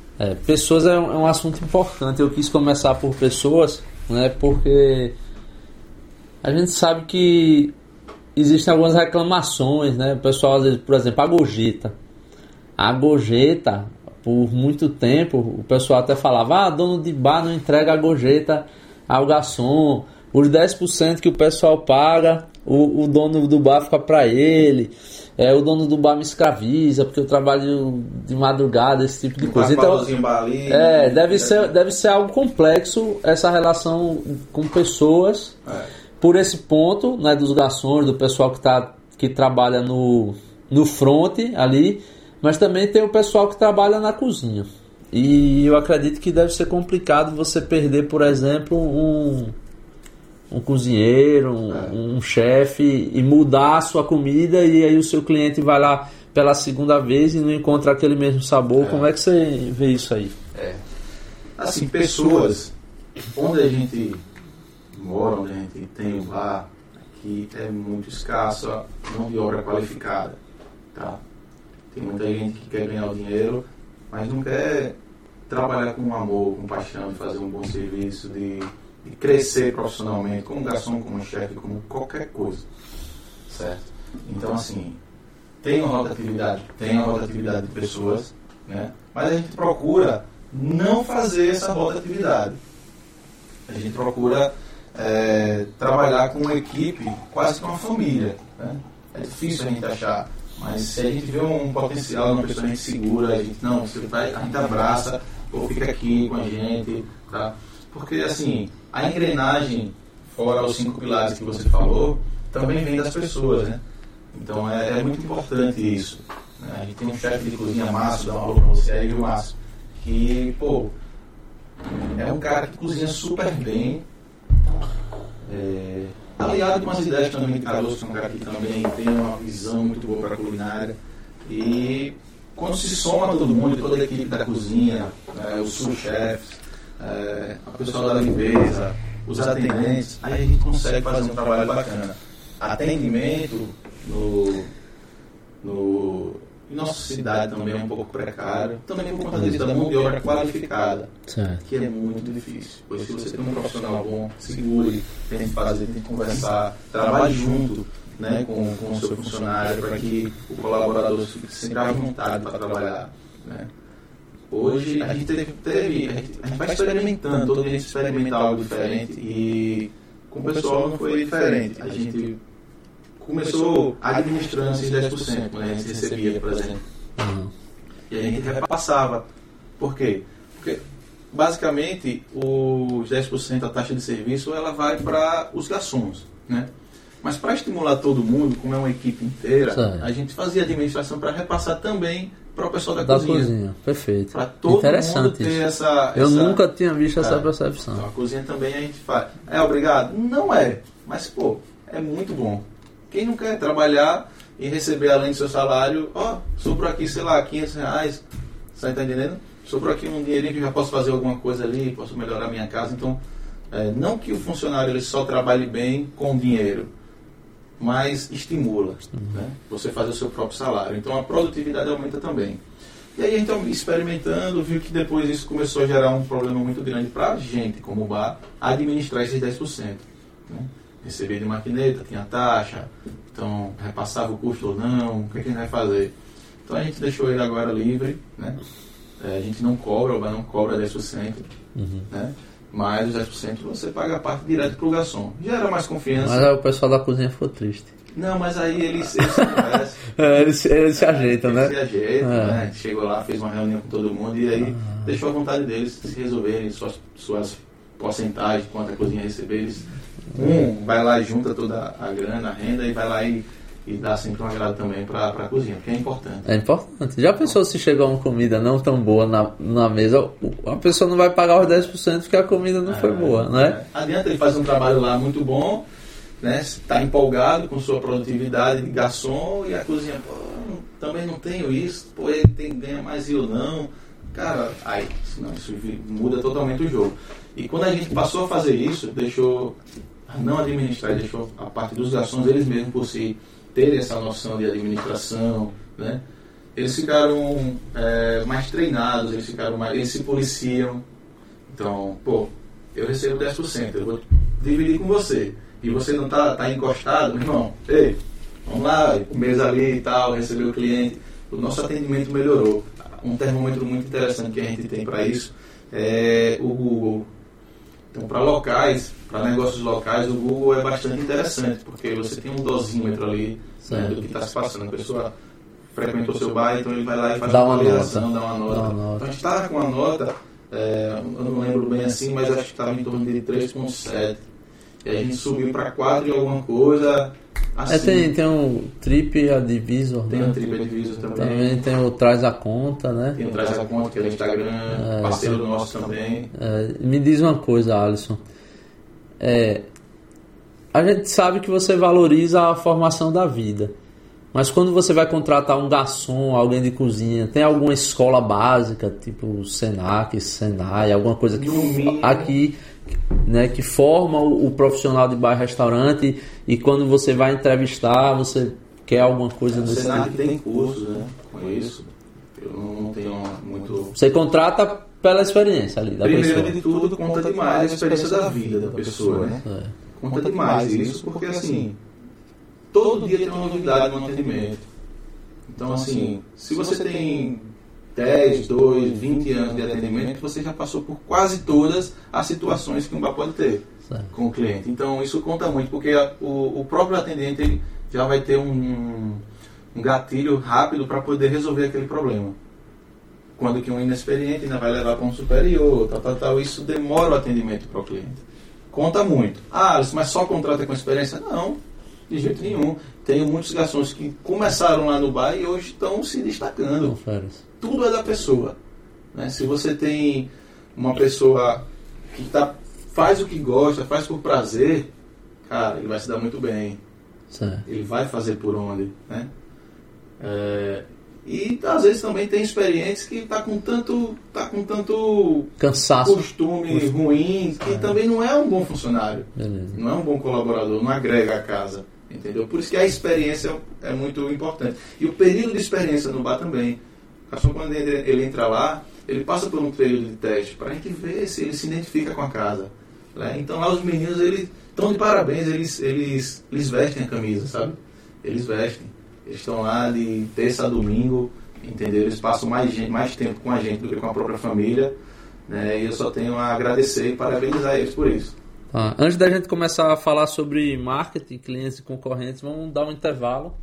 Pessoas é um assunto importante. Eu quis começar por pessoas, né, porque... A gente sabe que existem algumas reclamações, né? O pessoal, às vezes, por exemplo, a gorjeta. A gorjeta, por muito tempo, o pessoal até falava, dono de bar não entrega a gorjeta ao garçom. Os 10% que o pessoal paga, o dono do bar fica para ele. O dono do bar me escraviza, porque eu trabalho de madrugada, esse tipo de coisa. Então, deve ser algo complexo essa relação com pessoas... Por esse ponto, né, dos garçons, do pessoal que trabalha no front ali, mas também tem o pessoal que trabalha na cozinha. E eu acredito que deve ser complicado você perder, por exemplo, um cozinheiro, um chefe, e mudar a sua comida, e aí o seu cliente vai lá pela segunda vez e não encontra aquele mesmo sabor. Como é que você vê isso aí? Assim, pessoas, onde a gente... mora, onde a gente tem um bar, que é muito escassa mão de obra qualificada, tá? Tem muita gente que quer ganhar o dinheiro, mas não quer trabalhar com amor, com paixão, de fazer um bom serviço, de crescer profissionalmente, como garçom, como chefe, como qualquer coisa, certo? Então, assim, tem uma rotatividade de pessoas, né? Mas a gente procura não fazer essa rotatividade. A gente procura... trabalhar com uma equipe quase que uma família, né? É difícil a gente achar, mas se a gente vê um potencial, uma pessoa a gente segura, a gente abraça ou fica aqui com a gente, tá? Porque assim, A engrenagem, fora os 5 pilares que você falou, também vem das pessoas, né? Então é muito importante isso. Né? A gente tem um chefe de cozinha, Márcio, dá um alô pra você aí, viu, Márcio? Que, pô, é um cara que cozinha super bem, aliado com as ideias também de Carlos, que é um cara que também tem uma visão muito boa para a culinária. E quando se soma todo mundo, toda a equipe da cozinha, os sous-chefs, a pessoa da limpeza, os atendentes, aí a gente consegue fazer um trabalho bacana. Atendimento em nossa cidade também é um pouco precário, também por conta disso, da mão de obra qualificada, certo, que é muito difícil. Pois se você tem um profissional bom, segure, tem que fazer, tem que conversar, trabalhe junto, né, com o seu funcionário, para que o colaborador fique sempre à vontade para trabalhar, né? Hoje a gente a gente vai experimentando, todo dia experimenta algo diferente, e com o pessoal não foi diferente. A gente começou administrando esses 10%, né? A gente recebia, por exemplo. Uhum. E a gente repassava. Por quê? Porque, basicamente, os 10% da taxa de serviço, ela vai para os garçons, né? Mas para estimular todo mundo, como é uma equipe inteira, certo, a gente fazia administração para repassar também para o pessoal da cozinha. Perfeito. Para todo mundo ter isso. Eu nunca tinha visto essa percepção. Então, a cozinha também a gente faz. É obrigado? Não é. Mas, pô, é muito bom. Quem não quer trabalhar e receber além do seu salário, sobrou aqui, sei lá, R$500, você tá entendendo? Sobrou aqui um dinheirinho que eu já posso fazer alguma coisa ali, posso melhorar minha casa. Então, não que o funcionário ele só trabalhe bem com dinheiro, mas estimula, né? Você fazer o seu próprio salário. Então, a produtividade aumenta também. E aí, então, experimentando, viu que depois isso começou a gerar um problema muito grande para a gente, como bar, administrar esses 10%, né? Recebia de maquineta, tinha taxa, então repassava o custo ou não, o que a gente vai fazer? Então a gente deixou ele agora livre, né? A gente não cobra, o bar não cobra 10%, né? Mas os 10% você paga a parte direto pro garçom. Gera mais confiança. Mas aí o pessoal da cozinha ficou triste. Não, mas aí eles se conhecem. Eles se ajeitam, né? Eles se ajeitam, né? Chegou lá, fez uma reunião com todo mundo e aí deixou a vontade deles se resolverem suas porcentagens, quanto a cozinha receber, eles... vai lá e junta toda a grana, a renda, e vai lá e dá sempre um agrado também para a cozinha, porque é importante. É importante. Já pensou se chegar uma comida não tão boa na mesa, a pessoa não vai pagar os 10% porque a comida não foi boa, né? Adianta ele fazer um trabalho lá muito bom, né? Está empolgado com sua produtividade de garçom, e a cozinha, também não tenho isso, ele ganha mais e eu não. Cara, aí, senão isso muda totalmente o jogo. E quando a gente passou a fazer isso, deixou... não administrar, deixou a parte dos garçons, eles mesmos por si terem essa noção de administração, né? Eles ficaram mais treinados, eles se policiam. Então, eu recebo 10%, eu vou dividir com você, e você não tá encostado, irmão, ei, vamos lá, mesa ali e tal, receber o cliente. O nosso atendimento melhorou. Um termômetro muito interessante que a gente tem para isso é o Google. Então, para locais, para negócios locais, o Google é bastante interessante, porque você tem um dosímetro ali, né, do que está se passando. A pessoa frequentou seu bar, então ele vai lá e faz uma avaliação, dá uma nota. Então, a gente estava com uma nota, eu não lembro bem assim, mas acho que estava em torno de 3,7. E a gente subiu para 4 e alguma coisa... Assim. Tem o TripAdvisor, tem, né? O TripAdvisor também tem o Traz a Conta, né? Tem o Traz a Conta, que é o Instagram, parceiro do nosso também. Me diz uma coisa, Alisson, a gente sabe que você valoriza a formação da vida, mas quando você vai contratar um garçom, alguém de cozinha, tem alguma escola básica, tipo Senac, Senai, alguma coisa que aqui... Né, que forma o profissional de bar e restaurante, e quando você vai entrevistar, você quer alguma coisa desse tipo? O Senac tem cursos, né, com isso. Eu não tenho muito... Você contrata pela experiência ali da pessoa. Primeiro de tudo, conta demais a experiência da vida da pessoa, né? Conta demais isso, porque assim, todo dia tem uma novidade no atendimento. Então assim, se você tem... 10, 2, 20 anos de atendimento, você já passou por quase todas as situações que um bar pode ter, certo, com o cliente. Então isso conta muito, porque o próprio atendente ele já vai ter um gatilho rápido para poder resolver aquele problema. Quando que um inexperiente ainda vai levar para um superior, tal, isso demora o atendimento para o cliente. conta muito. Ah, Alisson, mas só contrata com experiência? Não, de jeito nenhum. Tenho muitos garçons que começaram lá no bar e hoje estão se destacando. Tudo é da pessoa, né? Se você tem uma pessoa que tá, faz o que gosta, faz por prazer, cara, ele vai se dar muito bem. Certo. Ele vai fazer por onde, né? E às vezes também tem experiência que tá com tanto cansaço, costume ruim, que também não é um bom funcionário. Beleza. Não é um bom colaborador, não agrega a casa, entendeu? Por isso que a experiência é muito importante. E o período de experiência no bar também. Quando ele entra lá, ele passa por um período de teste para a gente ver se ele se identifica com a casa, né? Então lá os meninos, eles estão de parabéns, eles vestem a camisa, sabe? Eles vestem. Eles estão lá de terça a domingo, entendeu? Eles passam mais tempo com a gente do que com a própria família, né? E eu só tenho a agradecer e parabenizar eles por isso. Tá. Antes da gente começar a falar sobre marketing, clientes e concorrentes, vamos dar um intervalo.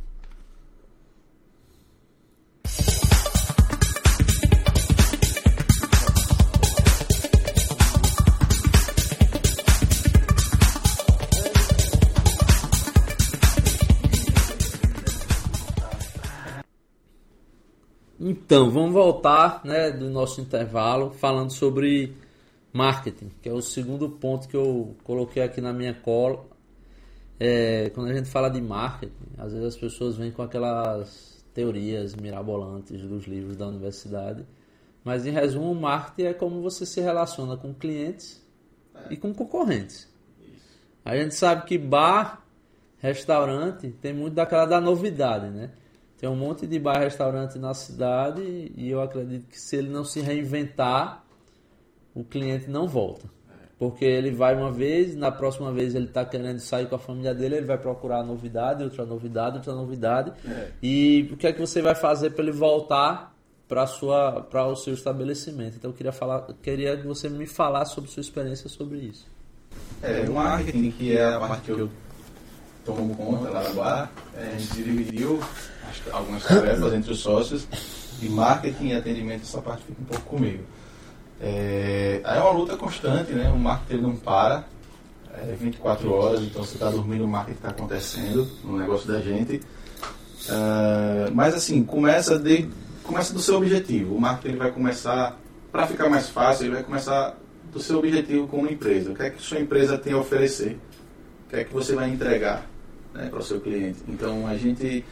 Então, vamos voltar, né, do nosso intervalo falando sobre marketing, que é o segundo ponto que eu coloquei aqui na minha cola. Quando a gente fala de marketing, às vezes as pessoas vêm com aquelas teorias mirabolantes dos livros da universidade, mas em resumo, o marketing é como você se relaciona com clientes e com concorrentes. A gente sabe que bar, restaurante, tem muito daquela da novidade, né? Tem um monte de bar e restaurante na cidade e eu acredito que se ele não se reinventar, o cliente não volta. Porque ele vai uma vez, na próxima vez ele está querendo sair com a família dele, ele vai procurar novidade, outra novidade, outra novidade. E o que é que você vai fazer para ele voltar para o seu estabelecimento? Então eu queria que você me falasse sobre sua experiência sobre isso. O marketing, que é a parte que eu tomo conta lá no bar, a gente dividiu algumas tarefas entre os sócios de marketing e atendimento. Essa parte fica um pouco comigo. É uma luta constante, né? O marketing não para, 24 horas, então você está dormindo, o marketing está acontecendo no negócio da gente. Mas assim, começa do seu objetivo. O marketing vai começar, para ficar mais fácil, ele vai começar do seu objetivo como empresa. O que é que sua empresa tem a oferecer? O que é que você vai entregar, né, para o seu cliente? Então a gente...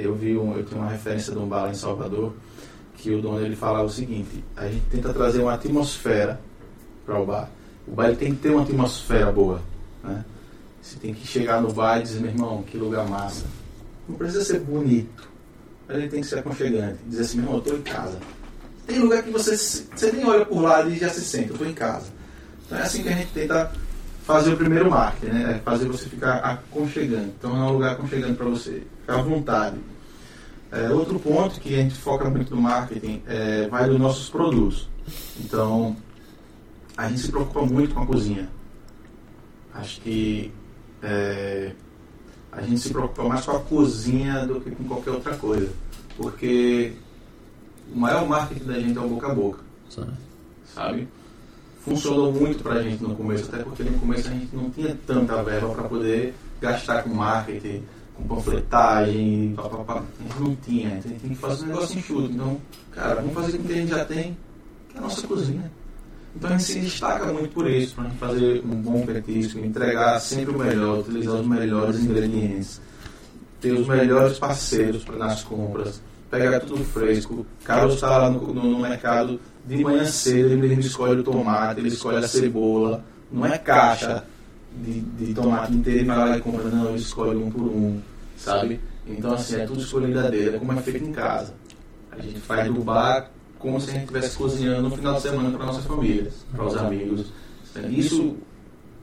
eu tenho uma referência de um bar em Salvador que o dono, ele falava o seguinte: a gente tenta trazer uma atmosfera para o bar. O bar, ele tem que ter uma atmosfera boa, né? Você tem que chegar no bar e dizer: meu irmão, que lugar massa. Não precisa ser bonito, mas ele tem que ser aconchegante. Dizer assim: meu irmão, eu estou em casa. Tem lugar que você nem olha por lá e já se sente: eu estou em casa. Então é assim que a gente tenta fazer o primeiro marketing, né? Fazer você ficar aconchegante. Então é um lugar aconchegante para você ficar à vontade. Outro ponto que a gente foca muito no marketing vai dos nossos produtos. Então a gente se preocupa muito com a cozinha. Acho que a gente se preocupa mais com a cozinha do que com qualquer outra coisa, porque o maior marketing da gente é o boca a boca, sabe? Funcionou muito pra gente no começo, até porque no começo a gente não tinha tanta verba para poder gastar com marketing, com panfletagem, papapá. A gente não tinha, a gente tem que fazer um negócio enxuto. Então, cara, vamos fazer com o que a gente já tem, que é a nossa cozinha. Então a gente se destaca muito por isso, pra gente fazer um bom petisco, entregar sempre o melhor, utilizar os melhores ingredientes, ter os melhores parceiros nas compras, pegar tudo fresco. Carlos está lá no mercado de manhã cedo, ele escolhe o tomate, ele escolhe a cebola. Não é caixa de tomate inteiro e vai lá e compra, não, ele escolhe um por um, sabe? Então assim, é tudo escolhida dele, é como é feito em casa. A gente faz do bar como se a gente estivesse cozinhando no final de semana para nossas famílias, para os amigos. Isso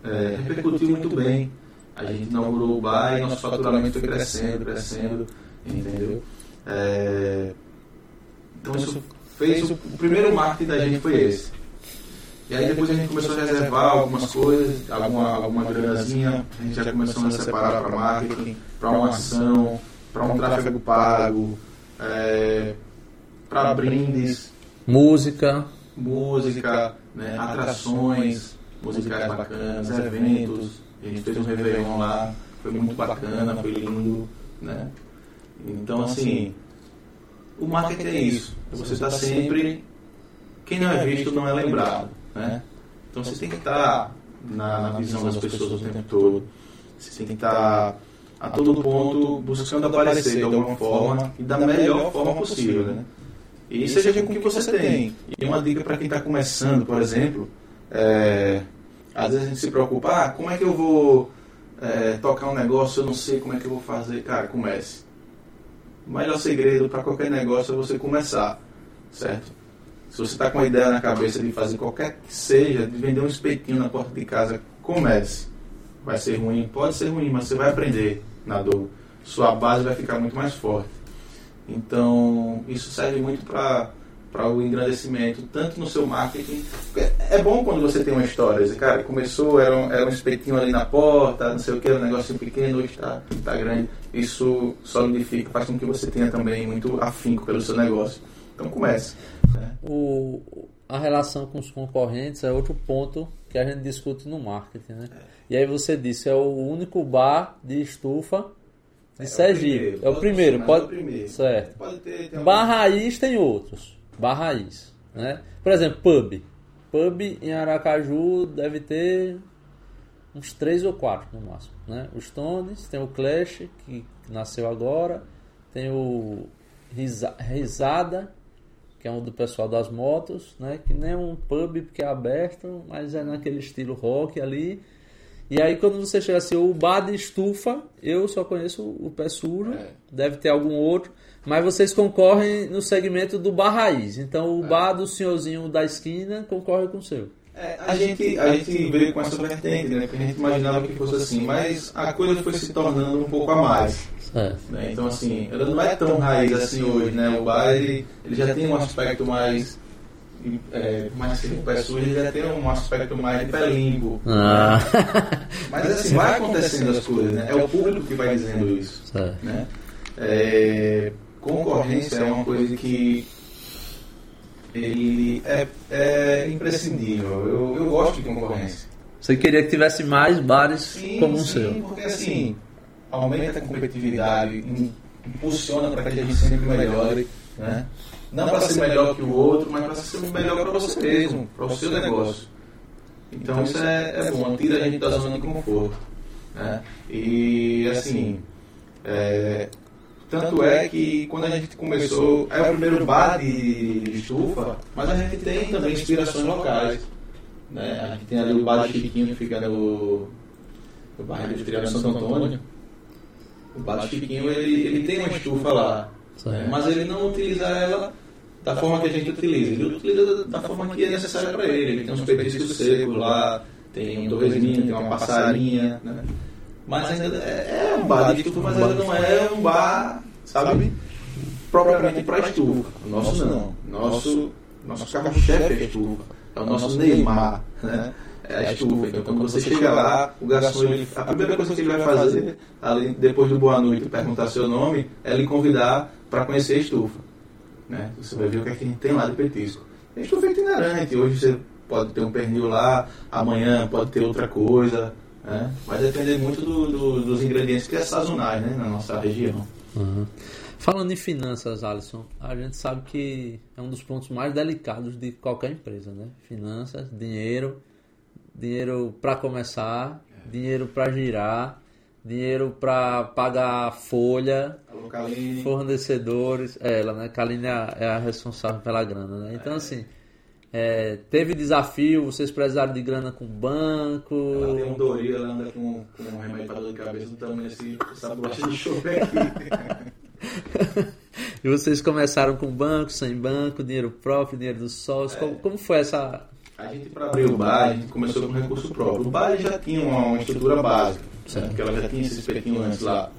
repercutiu muito bem. A gente inaugurou o bar e nosso faturamento foi crescendo, entendeu? Então isso fez o primeiro marketing da gente, foi esse. E aí depois a gente começou a reservar algumas coisas, alguma granazinha, a gente já começou a separar para marketing, para uma ação, para um tráfego pago, para brindes, música, né, atrações, musicais bacanas, eventos. A gente fez um réveillon lá, foi muito bacana, foi lindo, né? Então, assim, o marketing é isso. Você está sempre... Quem não é visto não é lembrado, né? Então, você tem que estar na visão das pessoas o tempo todo. Você tem que estar a todo ponto buscando aparecer de alguma forma e da melhor forma possível, né? E seja com o que você tem. E uma dica para quem está começando, por exemplo, às vezes a gente se preocupa, como é que eu vou tocar um negócio, eu não sei como é que eu vou fazer. Cara, comece. O melhor segredo para qualquer negócio é você começar, certo? Se você está com a ideia na cabeça de fazer qualquer que seja, de vender um espetinho na porta de casa, comece. Vai ser ruim, pode ser ruim, mas você vai aprender na dor. Sua base vai ficar muito mais forte. Então, isso serve muito para o engrandecimento, tanto no seu marketing. É bom quando você tem uma história. Cara, começou, era um espetinho ali na porta, não sei o que, era um negocinho pequeno, hoje está grande. Isso solidifica, faz com que você tenha também muito afinco pelo seu negócio. Então, comece. A relação com os concorrentes é outro ponto que a gente discute no marketing, né? E aí você disse, é o único bar de estufa de Sergipe. É o primeiro. Pode, certo. Pode ter bar raiz, tem outros. Bar raiz, né? Por exemplo, pub. Pub em Aracaju deve ter uns 3 ou 4 no máximo, né? Os Tones, tem o Clash, que nasceu agora. Tem o Risada, que é um do pessoal das motos, né? Que nem um pub porque é aberto, mas é naquele estilo rock ali. E aí quando você chega assim, o bar de estufa, eu só conheço o Pé Sujo, deve ter algum outro, mas vocês concorrem no segmento do bar raiz. Então o bar do senhorzinho da esquina concorre com o seu. A gente veio com essa vertente, né? Porque a gente imaginava que fosse assim, mas a coisa foi se tornando um pouco a mais. Né? Então, assim, ela não é tão raiz assim hoje, né? O bar, ele já tem um aspecto mais... mais pessoas, ele já tem um aspecto mais de pé limpo. Mas, assim, vai acontecendo as coisas, né? É o público que vai dizendo isso, né? Concorrência é uma coisa que... ele é imprescindível. Eu gosto de concorrência. Você queria que tivesse mais bares como o seu? Sim, porque, assim... aumenta a competitividade, impulsiona para que a gente sempre melhore, né? Não para ser melhor que o outro, mas para ser melhor para você mesmo, para o seu negócio. Então isso é bom, tira a gente da zona de conforto, né? E assim, tanto é que quando a gente começou, é o primeiro bar de estufa, mas a gente tem também inspirações locais, né? A gente tem ali o bar de Chiquinho, que fica no bairro industrial de Santo Antônio. O bar de Chiquinho, ele tem uma estufa lá, mas ele não utiliza ela da forma que a gente utiliza. Ele utiliza da forma que é necessária para ele. Ele tem uns petiscos secos lá, tem um torresminho, tem uma passarinha, né? Mas ainda é um bar de estufa, mas ainda não é um bar, sabe, propriamente para estufa. O nosso não. Nosso carro-chefe é a estufa. É o nosso Neymar, né? É a estufa. Então, quando você chega lá, o garçom, a primeira coisa que ele vai fazer, depois do boa noite, perguntar seu nome, é lhe convidar para conhecer a estufa, né? Você vai ver o que é que a gente tem lá de petisco. A estufa é itinerante. Hoje você pode ter um pernil lá, amanhã pode ter outra coisa, né? Vai depender muito dos ingredientes que é sazonais, né, na nossa região. Uhum. Falando em finanças, Alisson, a gente sabe que é um dos pontos mais delicados de qualquer empresa, né? Finanças, dinheiro para começar, dinheiro para girar, dinheiro para pagar folha, fornecedores. Ela, né? Kaline é a responsável pela grana, né? Então, assim, teve desafio, vocês precisaram de grana com o banco. Ela tem um dorinho, ela anda com um remédio para dor de cabeça do tamanho dessa bolacha de chover aqui. E vocês começaram com banco, sem banco, dinheiro próprio, dinheiro do sócio. Como foi essa... A gente, para abrir o bar, a gente começou com recurso próprio. O bar já tinha uma estrutura básica, certo, porque ela já tinha esse espetinho antes lá.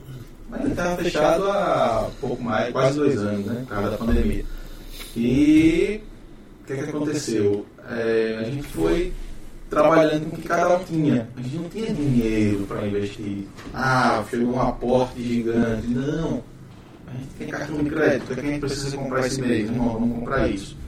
Mas ele estava fechado há pouco mais, quase 2 anos, né, por causa da pandemia. E o que aconteceu? A gente foi trabalhando com o que cada um tinha. A gente não tinha dinheiro para investir. Chegou um aporte gigante. Não. A gente tem cartão de crédito. É que a gente precisa comprar esse mês. Não, vamos comprar isso.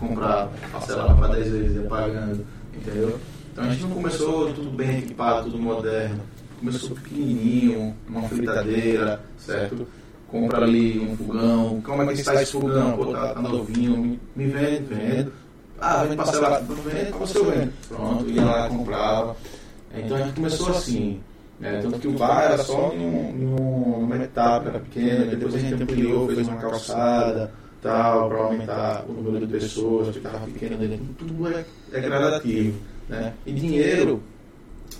Comprar, parcelar para 10 vezes, pagando, entendeu? Então a gente não começou tudo bem equipado, tudo moderno. Começou pequenininho, uma fritadeira, certo? Compra ali um fogão. Como é que está esse fogão? Pô, tá novinho, me vendo. Ah, vem parcelar, não vendo, como você vendo? Pronto, ia lá, comprava. Então a gente começou assim. É, tanto que o bar era só numa etapa, era pequena, depois a gente ampliou, fez uma calçada, tal, para aumentar o número de pessoas, ficava pequeno dentro, tudo é gradativo, né? E dinheiro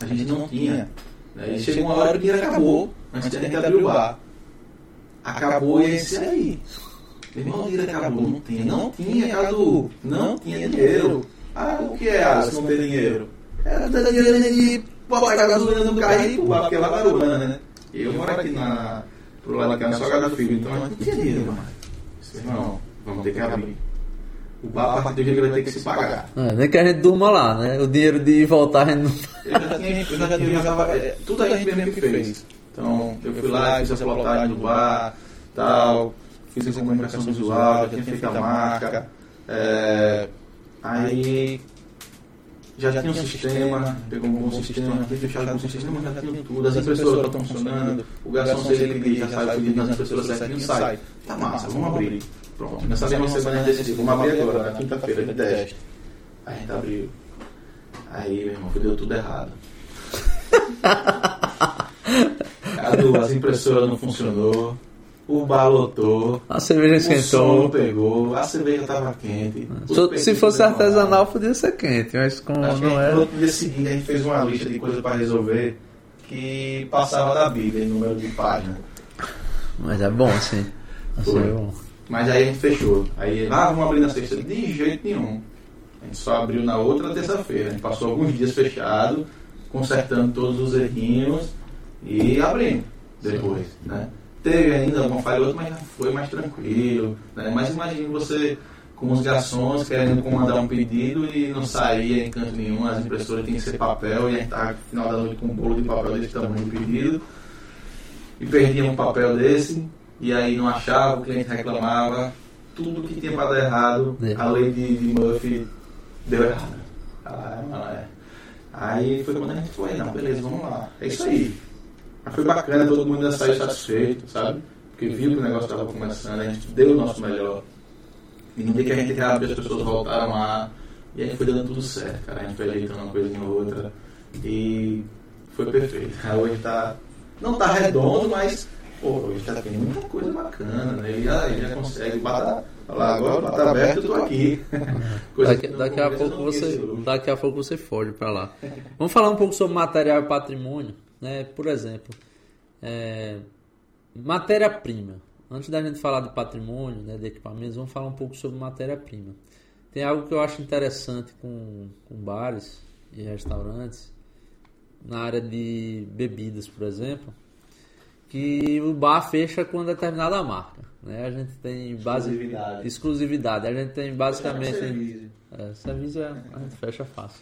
a gente não tinha, né? E chegou uma hora que o dinheiro acabou, antes da gente abrir o bar. Acabou esse aí. Irmão, o dinheiro acabou, não tinha, Cadu, não tinha dinheiro. Ah, o que é, Alisson, não ter dinheiro? Era dinheiro de... Pô, vai jogar gasolina no carro e pular, porque lá da Luana, né? Eu moro aqui pro lado da casa, só casa do filho, então não tinha dinheiro, mano. Não, vamos ter que abrir. O bar, a partir do dia que ele vai ter que se pagar. Nem que a gente durma lá, né? O dinheiro de voltar a gente não... Eu já tinha, tudo a gente mesmo que fez. Então, eu fui lá, fiz a plotagem do bar, tal, fiz a comunicação visual, tinha feito a marca, aí... Já tinha um sistema, pegou um bom sistema, tinha fechado um sistema, já tinha tudo, as impressoras estão funcionando, o garçom seja ele pedir, já sai pedindo nas impressoras certinho, sai. Tá massa, vamos abrir. Pronto, nessa mesma semana a gente decidiu, vamos abrir agora, na quinta-feira, de teste. Aí a gente abriu. Aí, meu irmão, deu tudo errado. As impressoras não funcionou, o bar lotou, a cerveja esquentou, o som pegou, a cerveja estava quente. Se fosse artesanal, podia ser quente, mas como não era... No outro dia seguinte, a gente fez uma lista de coisas para resolver que passava da Bíblia em número de página. Mas é bom, sim. Assim é bom. Mas aí a gente fechou. Aí, vamos abrir na sexta. De jeito nenhum. A gente só abriu na outra terça-feira. A gente passou alguns dias fechado, consertando todos os errinhos e abrindo depois, sim, né? Teve ainda uma falha outra, mas foi mais tranquilo, né? Mas imagine você com os garçons querendo comandar um pedido e não saía em canto nenhum, as impressoras tinham que ser papel, e a gente tava no final da noite com um bolo de papel desse tamanho do pedido e perdia um papel desse, e aí não achava, o cliente reclamava, tudo que tinha para dar errado, a lei de Murphy deu errado. Aí foi quando a gente foi, não, beleza, vamos lá, é isso aí. Foi bacana, todo mundo ainda saiu satisfeito, sabe? Porque viu que o negócio estava começando, a gente deu o nosso melhor. E no dia que a gente reabriu, as pessoas voltaram lá. E aí foi dando tudo certo, cara. A gente foi ajeitando uma coisa em outra. E foi perfeito. Hoje tá... Não tá redondo, mas... Pô, hoje tá tendo muita coisa bacana, né? Ele já consegue bater... Olha lá, agora tá aberto, eu tô aqui. Daqui a pouco você foge pra lá. Vamos falar um pouco sobre material e patrimônio. Né? Por exemplo, matéria-prima. Antes da gente falar de patrimônio, né, de equipamentos, vamos falar um pouco sobre matéria-prima. Tem algo que eu acho interessante com bares e restaurantes, na área de bebidas, por exemplo, que o bar fecha com determinada marca, né? A gente tem exclusividade. A gente tem basicamente... Servizia a gente fecha fácil.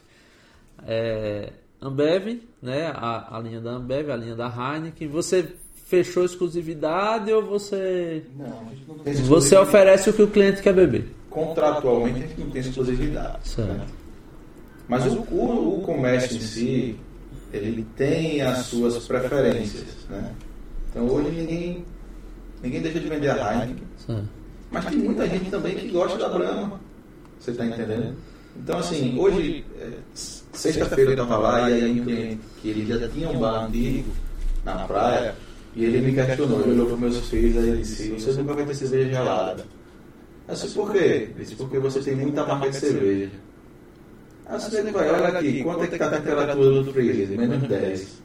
Ambev, né? A linha da Ambev, a linha da Heineken. Você fechou exclusividade ou você... Não, a gente não tem exclusividade. Você oferece o que o cliente quer beber. Contratualmente a gente não tem exclusividade. Certo. Né? Mas o comércio em si, ele tem as suas preferências, né? Então hoje ninguém deixa de vender a Heineken. Certo. Mas tem muita gente também que gosta da Brahma. Você está entendendo? Então assim, hoje... Sexta-feira eu estava lá, e aí um cliente que ele já tinha um bar antigo na praia, e ele me questionou, ele olhou para meus filhos, aí ele disse, você nunca vai ter cerveja gelada. Eu disse, por quê? Ele disse, porque você tem muita marca de cerveja. Aí você disse, olha aqui, quanto é que está a temperatura do freezer? Menos 10.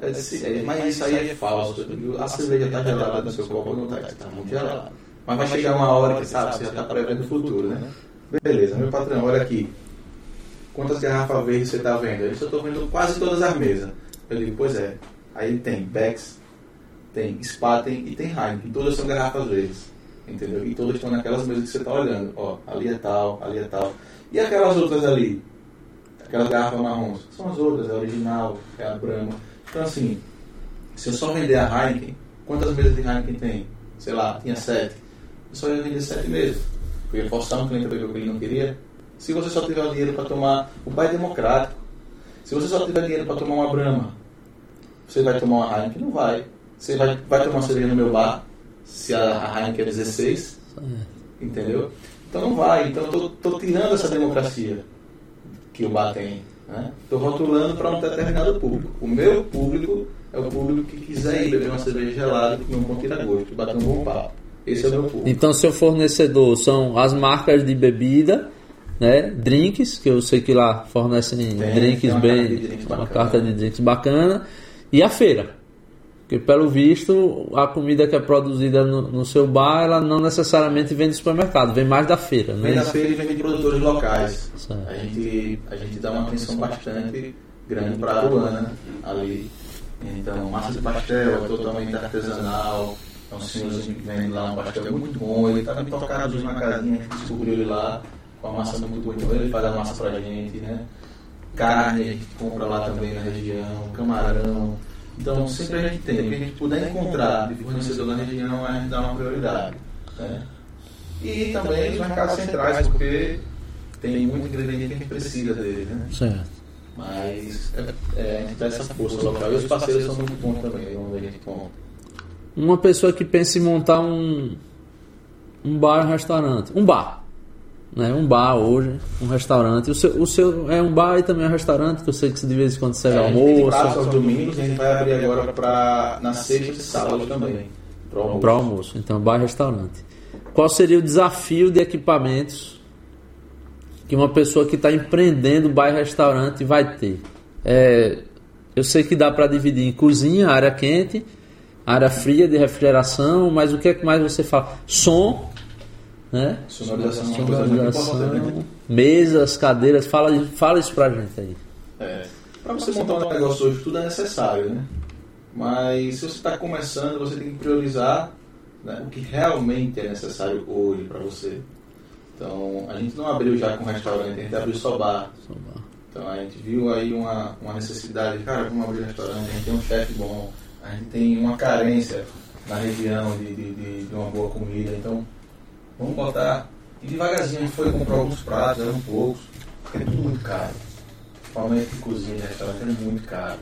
Eu disse, mas isso aí é falso, a cerveja está gelada no seu copo, não está muito gelada. Mas vai chegar uma hora que, sabe, você já está prevendo o futuro, né? Beleza, meu patrão, olha aqui. Quantas garrafas verdes você está vendo? Eu estou vendo quase todas as mesas. Eu digo, pois é. Aí tem Bex, tem Spaten e tem Heineken. Todas são garrafas verdes. Entendeu? E todas estão naquelas mesas que você está olhando. Ó, ali é tal, ali é tal. E aquelas outras ali? Aquelas garrafas marrons? São as outras, a original, é a Brahma. Então assim, se eu só vender a Heineken, quantas mesas de Heineken tem? Sei lá, tinha 7. Eu só ia vender 7 mesas. Porque forçar um cliente a beber o que ele não queria... Se você só tiver o dinheiro para tomar, o bar é democrático. Se você só tiver dinheiro para tomar uma Brahma, você vai tomar uma Heineken? Não vai. Você vai tomar uma cerveja no meu bar, se a Heineken é 16, entendeu? Então não vai. Então eu estou tirando essa democracia que o bar tem. Estou rotulando para um determinado público. O meu público é o público que quiser ir beber uma cerveja gelada, comer um bom tiragosto, bater um bom papo. Esse é o meu público. Então, seu fornecedor são as marcas de bebida, né? Drinks, que eu sei que lá fornecem drinks bem, uma carta de drinks bacana, e a feira. Porque, pelo visto, a comida que é produzida no seu bar, ela não necessariamente vem do supermercado, vem mais da feira. Vem da feira e vem de produtores locais. A gente dá uma atenção bastante grande para a Luana ali. Então, massa de pastel é totalmente artesanal. É um senhorzinho que vende lá um pastel muito bom. Ele está me tocando na casinha, descobriu ele lá, com a massa muito boa. Então, ele faz a massa para a gente, né? Carne, a gente compra lá também na região, camarão. Então, sempre a gente tem. O que a gente puder encontrar de fornecedor na região, a gente dá uma prioridade. Né? E também os mercados centrais, porque tem muito ingrediente que a gente precisa dele, né? Certo. Mas a gente dá essa força local. E os parceiros são muito bons também, onde a gente compra. Uma pessoa que pensa em montar um bar, um restaurante. Um bar. Né? Um bar hoje, um restaurante. O seu é um bar e também é um restaurante, que eu sei que de vez em quando serve almoço. Prazo aos domingos, a gente vai abrir agora na sexta e sábado também. Para almoço. Então, bar e restaurante. Qual seria o desafio de equipamentos que uma pessoa que está empreendendo bar e restaurante vai ter? Eu sei que dá para dividir em cozinha, área quente, área fria de refrigeração, mas o que é que mais você fala? Som, né? Sonorização, mesas, cadeiras, fala isso pra gente aí. Para você montar um negócio hoje, tudo é necessário, né? Mas se você está começando, você tem que priorizar, né, o que realmente é necessário hoje para você. Então, a gente não abriu já com restaurante, a gente abriu só bar. Então, a gente viu aí uma necessidade, cara, vamos abrir restaurante, a gente tem um chefe bom, a gente tem uma carência na região de uma boa comida. Então, vamos botar. E devagarzinho a gente foi comprar alguns pratos, eram poucos, porque é tudo muito caro. Principalmente de cozinha, de restaurante, é muito caro.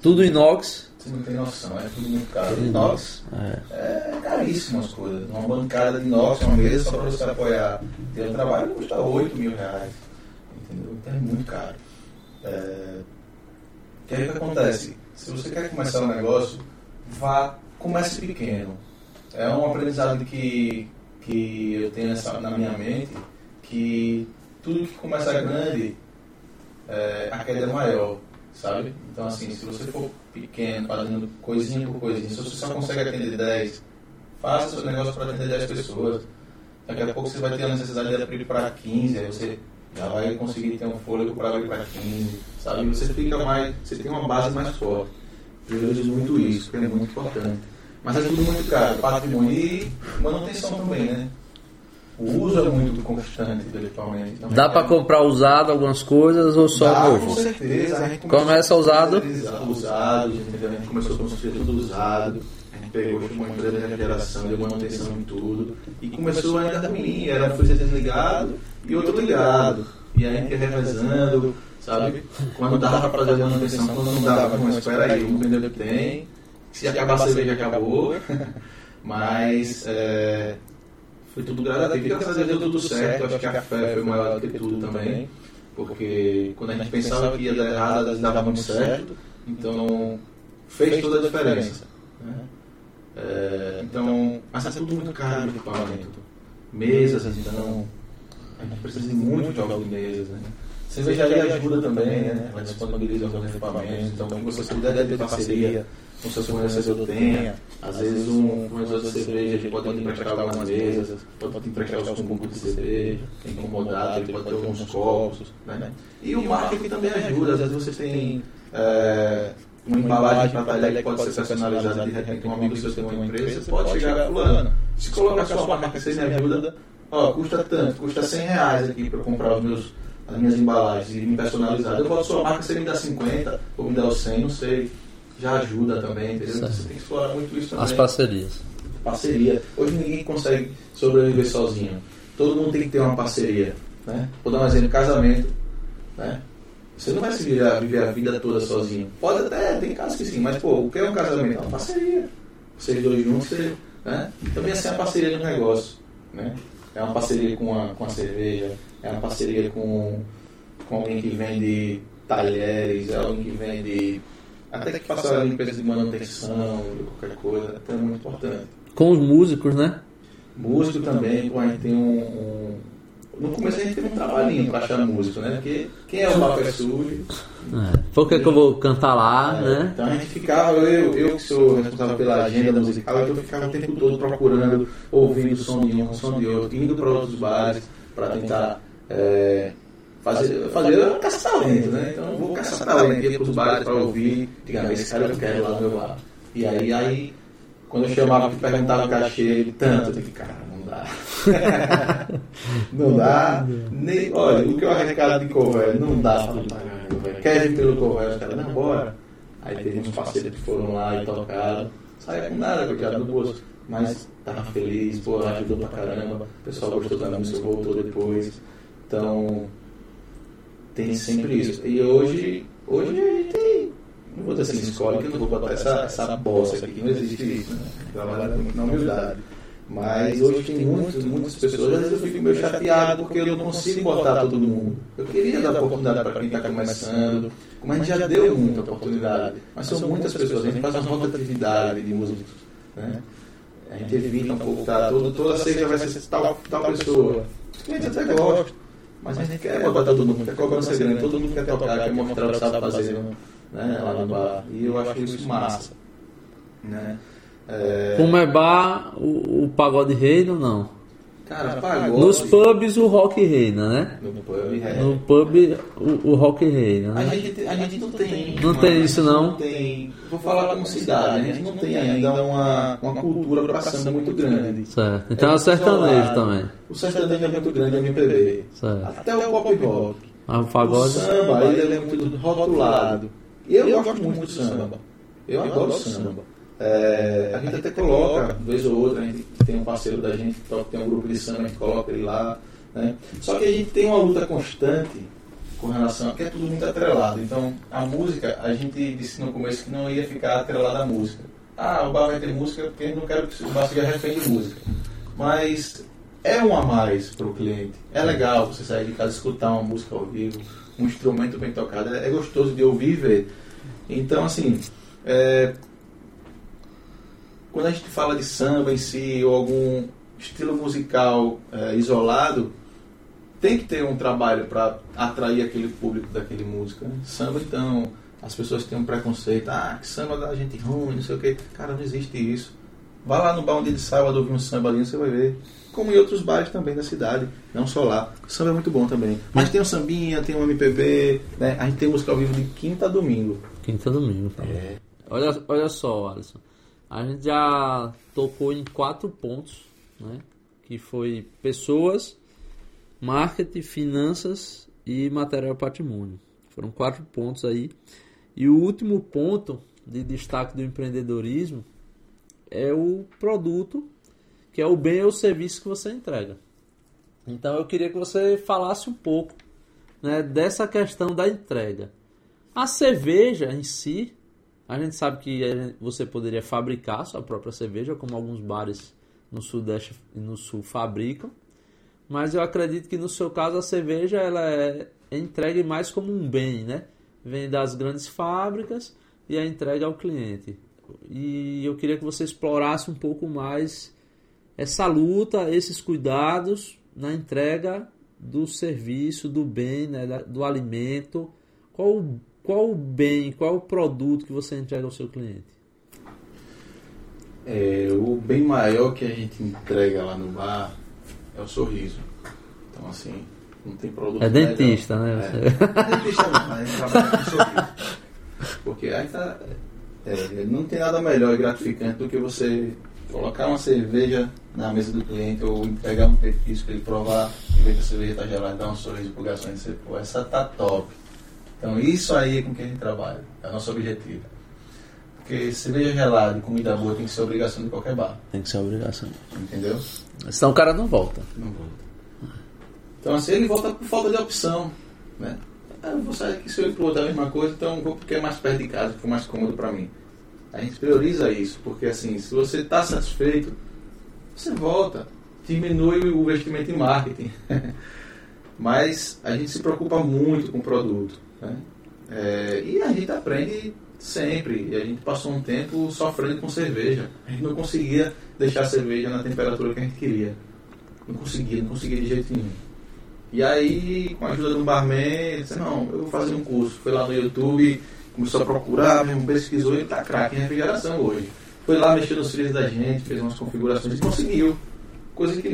Tudo inox? Você não tem noção, é tudo muito caro. Tudo inox é caríssimo as coisas. Uma bancada de inox, uma mesa só para você apoiar. Ter um trabalho custa R$8.000. Entendeu? Então é muito caro. E aí o que acontece? Se você quer começar um negócio, comece pequeno. É um aprendizado que eu tenho na minha mente, que tudo que começa grande, a queda é maior, sabe? Então, assim, se você for pequeno, fazendo coisinha por coisinha, se você só consegue atender 10, faça seu negócio para atender 10 pessoas. Daqui a pouco você vai ter a necessidade de abrir para 15, aí você já vai conseguir ter um fôlego para abrir para 15, sabe? Você fica mais, você tem uma base mais forte. Eu vejo muito isso, porque é muito importante. Mas é tudo muito caro, patrimônio e manutenção também, né? O uso é muito constante do equipamento. Então, dá para comprar usado algumas coisas ou só novo? Com certeza. A gente começa usado? Usado, entendeu? A gente começou a construir tudo usado. A gente pegou uma empresa de refrigeração, deu manutenção em tudo. E começou ainda ruim, era um freezer desligado e outro ligado. E aí a gente ia revezando, sabe? Quando dava para fazer manutenção, quando não dava, mas espera aí, vamos vender o que tem. Se acabar a cerveja, acabou. Mas foi tudo gradativo. Graças a Deus deu tudo certo. Acho que a fé foi maior do que tudo também. Porque quando a gente pensava que ia dar errado, dava muito certo. Então, fez toda a diferença. Então, mas é tudo muito caro o equipamento. Mesas, então. A gente precisa de muito jogo de mesas, né? Cervejaria ajuda também, né? Ela disponibiliza alguns equipamentos. Então, quando você puder ter parceria com seus fornecedores, tenha. Às vezes, um fornecedor de cerveja pode emprestar algumas mesas, pode emprestar os concursos de cerveja, incomodado, ele pode ter alguns copos, né? E o marketing também ajuda. Às vezes, você tem uma embalagem para talher que pode ser personalizada. De repente, um amigo seu tem uma empresa, você pode chegar fulano, se colocar sua marca, você me ajuda. Ó, custa tanto, custa R$100 aqui para eu comprar as minhas embalagens e me personalizar. Eu boto sua marca, você me dá 50 ou me dá os 100, não sei. Já ajuda também, entendeu? Certo. Você tem que explorar muito isso também. As parcerias. Parceria. Hoje ninguém consegue sobreviver sozinho. Todo mundo tem que ter uma parceria, né? Vou dar um exemplo, casamento, né? Você não vai se viver a vida toda sozinho. Pode até, tem casos que sim, mas pô, o que é um casamento? É uma parceria. Vocês dois juntos, você, né? Também assim é uma parceria no negócio, né? É uma parceria com a cerveja, é uma parceria com alguém que vende talheres, é alguém que vende... Até que faça a limpeza de manutenção, de qualquer coisa, é muito importante. Com os músicos, né? Músico também, pô, a gente tem um... No começo a gente teve um trabalhinho pra achar músico, né? Porque quem é o Mapa é sujo. Foi o que eu vou cantar lá, né? Então a gente ficava, eu que sou responsável pela agenda musical, eu ficava o tempo todo procurando, ouvindo o som de um, o som de outro, indo para outros bares pra tentar fazer caçar talento, né? Então eu vou caçar talento, ia pros bares pra ouvir, digamos, esse cara eu quero lá no meu bar. E aí quando eu chamava e perguntava o cachê, ele tanto, eu fiquei, cara, não dá. Não dá. Nem, olha, o que eu arrecado de cover, não dá pra pagar. Quer ir pelo cover, os caras, não, bora. Aí teve uns parceiros que foram lá e tocaram. Saia com nada, com o cara no bolso. Mas tava feliz, pô, ajudou pra caramba. O pessoal gostou da música, voltou depois. Então, tem sempre isso. E hoje a gente tem... Não vou dizer assim, escola, que eu não vou botar essa bosta aqui, não existe isso, né? Trabalhar na humildade. Mas hoje tem muitas pessoas, às vezes eu fico meio chateado porque eu não consigo botar todo mundo. Eu queria dar oportunidade para quem está começando, mas a gente já deu muita oportunidade. Mas são muitas pessoas, a gente faz uma rotatividade de músicos, né? A gente evita um pouco, tá? Toda sexta vai ser tal pessoa. A gente até gosta, mas a gente quer botar todo mundo, quer cobrança grande, todo mundo quer tocar, quer mostrar o que sabe fazer, né, lá no bar. E eu acho isso massa, né? Como é bar, o pagode reina ou não? Cara, pagode... Nos pubs o rock reina, né? No pub o rock reina, né? A gente não tem... Não tem isso, não? Tem, vou falar como cidade, a gente não tem ainda uma cultura passando muito grande. Certo. Então é o sertanejo também. O sertanejo é muito grande, é o MPB. Certo. Até o pop rock. O pagode... O samba, ele é muito rotulado. Eu gosto muito do samba. Eu adoro samba. A gente até coloca, vez ou outra, a gente tem um parceiro da gente que tem um grupo de samba, a gente coloca ele lá, né? Só que a gente tem uma luta constante com relação a que é tudo muito atrelado. Então, a música, a gente disse no começo que não ia ficar atrelada à música. Ah, o bar vai ter música porque eu não quero que o bar se arrepende de música. Mas é um a mais para o cliente. É legal você sair de casa, escutar uma música ao vivo, um instrumento bem tocado. É gostoso de ouvir e ver. Então, assim... Quando a gente fala de samba em si, ou algum estilo musical isolado, tem que ter um trabalho para atrair aquele público daquele música, né? Samba, então, as pessoas têm um preconceito. Ah, que samba dá gente ruim, não sei o quê. Cara, não existe isso. Vá lá no bar um dia de sábado ouvir um samba ali, você vai ver. Como em outros bares também da cidade, não só lá. O samba é muito bom também. Mas tem um sambinha, tem um MPB, né? A gente tem música ao vivo de quinta a domingo. Quinta a domingo, tá bom. É. Olha só, Alisson. A gente já tocou em 4 pontos, né? Que foi pessoas, marketing, finanças e material patrimônio. Foram 4 pontos aí. E o último ponto de destaque do empreendedorismo é o produto, que é o bem ou serviço que você entrega. Então eu queria que você falasse um pouco, né, dessa questão da entrega. A cerveja em si... A gente sabe que você poderia fabricar sua própria cerveja, como alguns bares no Sudeste e no Sul fabricam. Mas eu acredito que no seu caso a cerveja ela é entregue mais como um bem, né? Vem das grandes fábricas e é entregue ao cliente. E eu queria que você explorasse um pouco mais essa luta, esses cuidados na entrega do serviço, do bem, né? Do alimento. Qual o bem, qual o produto que você entrega ao seu cliente? O bem maior que a gente entrega lá no bar é o sorriso. Então, assim, não tem produto. É dentista, melhor, né? É dentista não, mas a gente trabalha com sorriso. Porque aí tá, não tem nada melhor e gratificante do que você colocar uma cerveja na mesa do cliente ou pegar um petisco para ele provar e ver que a cerveja está gelada e dar um sorriso pro garçom e dizer, pô, essa tá top. Então, isso aí é com que a gente trabalha, é o nosso objetivo. Porque cerveja gelada e comida boa tem que ser obrigação de qualquer bar. Tem que ser obrigação. Entendeu? Senão o cara não volta. Então, assim, ele volta por falta de opção, né? vou sair aqui se eu implodar a mesma coisa, então vou porque é mais perto de casa, fica mais cômodo para mim. A gente prioriza isso, porque assim, se você está satisfeito, você volta, diminui o investimento em marketing. Mas a gente se preocupa muito com o produto, né? E a gente aprende sempre. E a gente passou um tempo sofrendo com cerveja. A gente não conseguia deixar a cerveja na temperatura que a gente queria. Não conseguia de jeito nenhum. E aí, com a ajuda do barman, ele disse, não, eu vou fazer um curso. Foi lá no YouTube, começou a procurar, mesmo pesquisou e tá craque em refrigeração hoje. Foi lá, mexeu nos frios da gente, fez umas configurações e conseguiu. Coisa que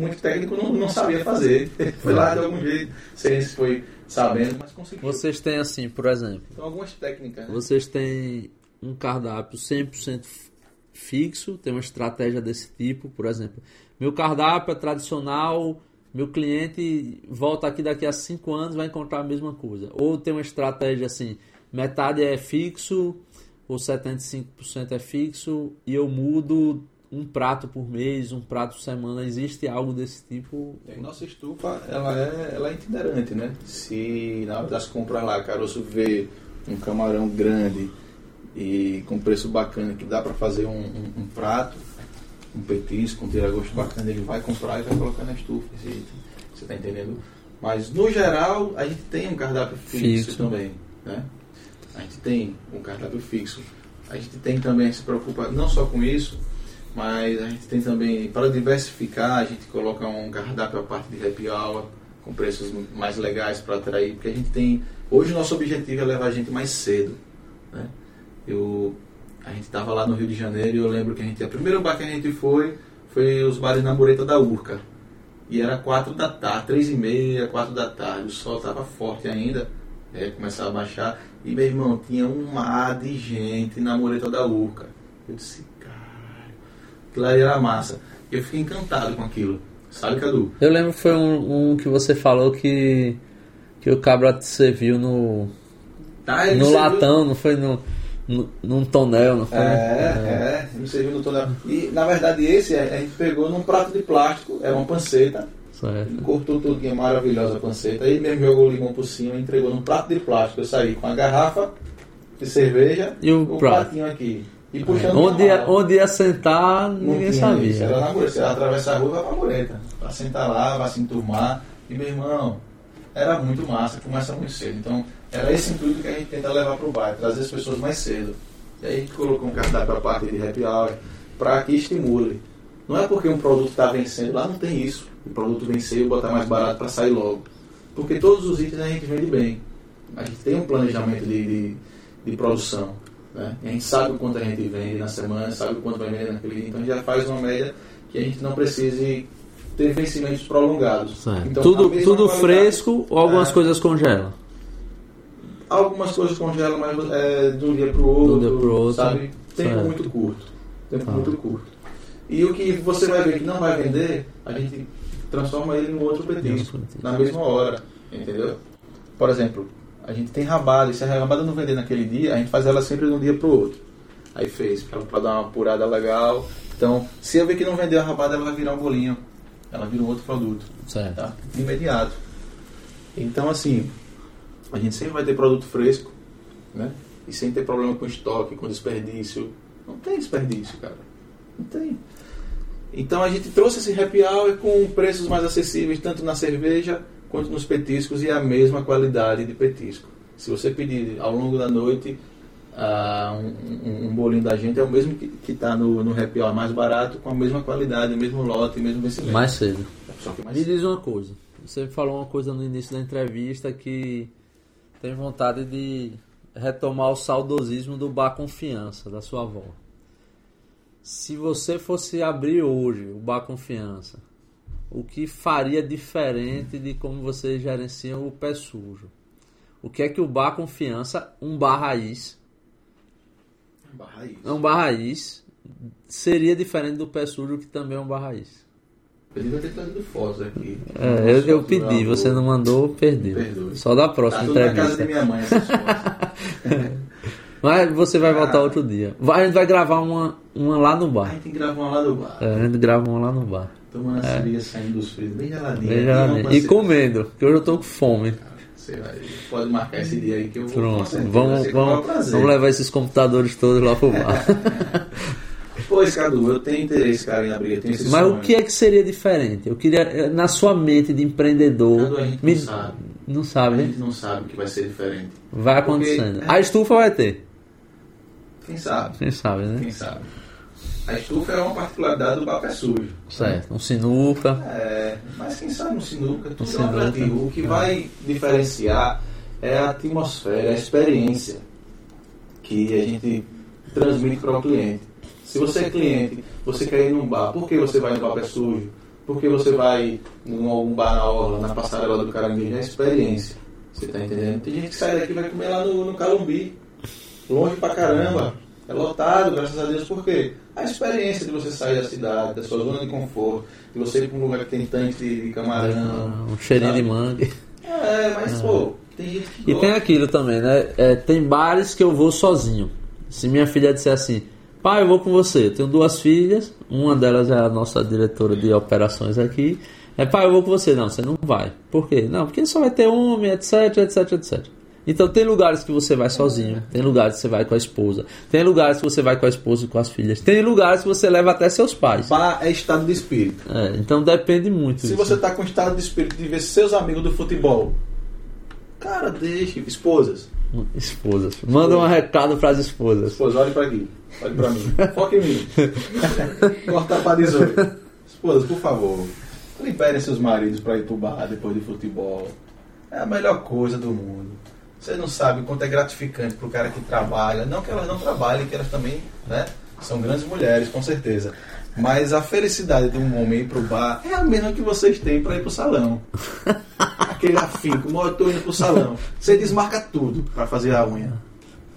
muito técnico não sabia fazer. Foi lá de algum jeito, sei se foi sabendo, mas conseguiu. Vocês têm assim, por exemplo... Então, algumas técnicas, né? Vocês têm um cardápio 100% fixo, tem uma estratégia desse tipo, por exemplo. Meu cardápio é tradicional, meu cliente volta aqui daqui a 5 anos vai encontrar a mesma coisa. Ou tem uma estratégia assim, metade é fixo, ou 75% é fixo, e eu mudo... um prato por mês, um prato por semana, existe algo desse tipo? Nossa estufa, ela é itinerante, né? Se na hora das compras lá, Caroço vê um camarão grande e com preço bacana, que dá para fazer um prato, um petisco, um tiragosto bacana, ele vai comprar e vai colocar na estufa. Você tá entendendo? Mas, no geral, a gente tem um cardápio fixo também, né? A gente tem um cardápio fixo. A gente tem também, se preocupa não só com isso, mas a gente tem também, para diversificar, a gente coloca um cardápio à parte de happy hour, com preços mais legais para atrair, porque a gente tem... Hoje o nosso objetivo é levar a gente mais cedo, né? A gente estava lá no Rio de Janeiro e eu lembro que a primeiro bar que a gente foi os bares na mureta da Urca. E era 4 da tarde, 3h30, 4 da tarde, o sol estava forte ainda, começava a baixar. E meu irmão, tinha um mar de gente na mureta da Urca. Eu disse... Aquilo ali era massa. Eu fiquei encantado com aquilo. Sabe, Cadu? Eu lembro que foi um que você falou que o cabra te serviu no latão, não foi num tonel, não foi? Me serviu no tonel. E, na verdade, esse a gente pegou num prato de plástico, era uma panceta. Certo. Cortou tudinho, maravilhosa a panceta. Aí mesmo jogou o limão por cima e entregou num prato de plástico. Eu saí com a garrafa de cerveja e o pratinho aqui. E onde ia sentar, ninguém sabia. Isso, era na mureta. Ela atravessa a rua e vai pra mureta. Vai sentar lá, vai se enturmar. E, meu irmão, era muito massa, começa muito cedo. Então, era esse intuito que a gente tenta levar pro bairro, trazer as pessoas mais cedo. E aí a gente colocou um cardápio pra parte de happy hour, pra que estimule. Não é porque um produto tá vencendo, lá não tem isso. O produto venceu, botar mais barato pra sair logo. Porque todos os itens a gente vende bem. A gente tem um planejamento de produção. Né? A gente sabe o quanto a gente vende na semana, sabe o quanto vai vender naquele dia, então a gente já faz uma média que a gente não precise ter vencimentos prolongados. Então, tudo fresco ou algumas coisas congelam? Algumas coisas congelam, mas de um dia para o outro, sabe? Tempo muito curto. E o que você vai ver que não vai vender, a gente transforma ele em outro petisco, na mesma hora, entendeu? Por exemplo, a gente tem rabada, e se a rabada não vender naquele dia, a gente faz ela sempre de um dia pro outro. Aí fez, pra dar uma apurada legal. Então, se eu ver que não vendeu a rabada, ela vai virar um bolinho. Ela vira um outro produto. Certo. Tá? Imediato. Então, assim, a gente sempre vai ter produto fresco, né? E sem ter problema com estoque, com desperdício. Não tem desperdício, cara. Não tem. Então, a gente trouxe esse happy hour com preços mais acessíveis, tanto na cerveja... quanto nos petiscos, e a mesma qualidade de petisco. Se você pedir ao longo da noite um bolinho da gente, é o mesmo que está no happy hour mais barato, com a mesma qualidade, o mesmo lote, o mesmo vencimento. Mais cedo. Me diz uma coisa. Você falou uma coisa no início da entrevista que tem vontade de retomar o saudosismo do Bar Confiança, da sua avó. Se você fosse abrir hoje o Bar Confiança, o que faria diferente de como vocês gerenciam o pé sujo? O que é que o Bar Confiança, um bar raiz, seria diferente do pé sujo, que também é um bar raiz? Eu devia ter trazido fotos aqui. Eu pedi, você não mandou, perdeu. Só da próxima entrevista. Tá tudo na casa da minha mãe essas fotos. Mas você vai voltar outro dia. A gente vai gravar uma lá no bar. A gente grava uma lá no bar. Tomando a cerveja, saindo dos frios, bem geladinha. E comendo, porque hoje eu tô com fome. Você vai, pode marcar esse dia aí que eu vou. Pronto, vamos levar esses computadores todos lá pro bar. Pois, Cadu, eu tenho interesse, cara, em abrir. Mas sonho. O que é que seria diferente? Eu queria, na sua mente de empreendedor... Cadu, a gente não sabe. Não sabe, né? A gente não sabe que vai ser diferente. Vai acontecendo. Porque... A estufa vai ter. Quem sabe? Quem sabe, né? Quem sabe. A estufa é uma particularidade do papel sujo. Certo, um sinuca. É, mas quem sabe um sinuca, tudo um sinuca. O que vai diferenciar é a atmosfera, a experiência que a gente transmite para o cliente. Se você é cliente, você quer ir num bar, por que você vai no papel sujo? Por que você vai num bar na orla, na passarela do Caranguejo? É a experiência. Você tá entendendo? Tem gente que sai daqui e vai comer lá no Calumbi. Longe pra caramba. É lotado, graças a Deus, por quê? A experiência de você sair da cidade, da sua zona de conforto, de você ir pra um lugar que tem tanque de camarão. Um cheirinho de mangue. É, mas pô, tem gente que gosta. E tem aquilo também, né? É, tem bares que eu vou sozinho. Se minha filha disser assim, pai, eu vou com você. Eu tenho duas filhas, uma delas é a nossa diretora de operações aqui. É, pai, eu vou com você. Não, você não vai. Por quê? Não, porque só vai ter homem, etc. Então tem lugares que você vai sozinho, tem lugares que você vai com a esposa, tem lugares que você vai com a esposa e com as filhas, tem lugares que você leva até seus pais. Pá é estado de espírito. É, então depende muito. Se você tá com estado de espírito de ver seus amigos do futebol, cara, deixa. Esposas. Manda um recado para as esposas. Esposa, olha para mim. Olha para mim. Foca em mim. Corta para 18. Esposas, por favor, liberem seus maridos para ir pro bar depois de futebol. É a melhor coisa do mundo. Você não sabe o quanto é gratificante pro cara que trabalha. Não que elas não trabalhem, que elas também, né, são grandes mulheres, com certeza. Mas a felicidade de um homem ir pro bar é a mesma que vocês têm para ir pro salão. Aquele afinco, eu tô indo pro salão. Você desmarca tudo para fazer a unha.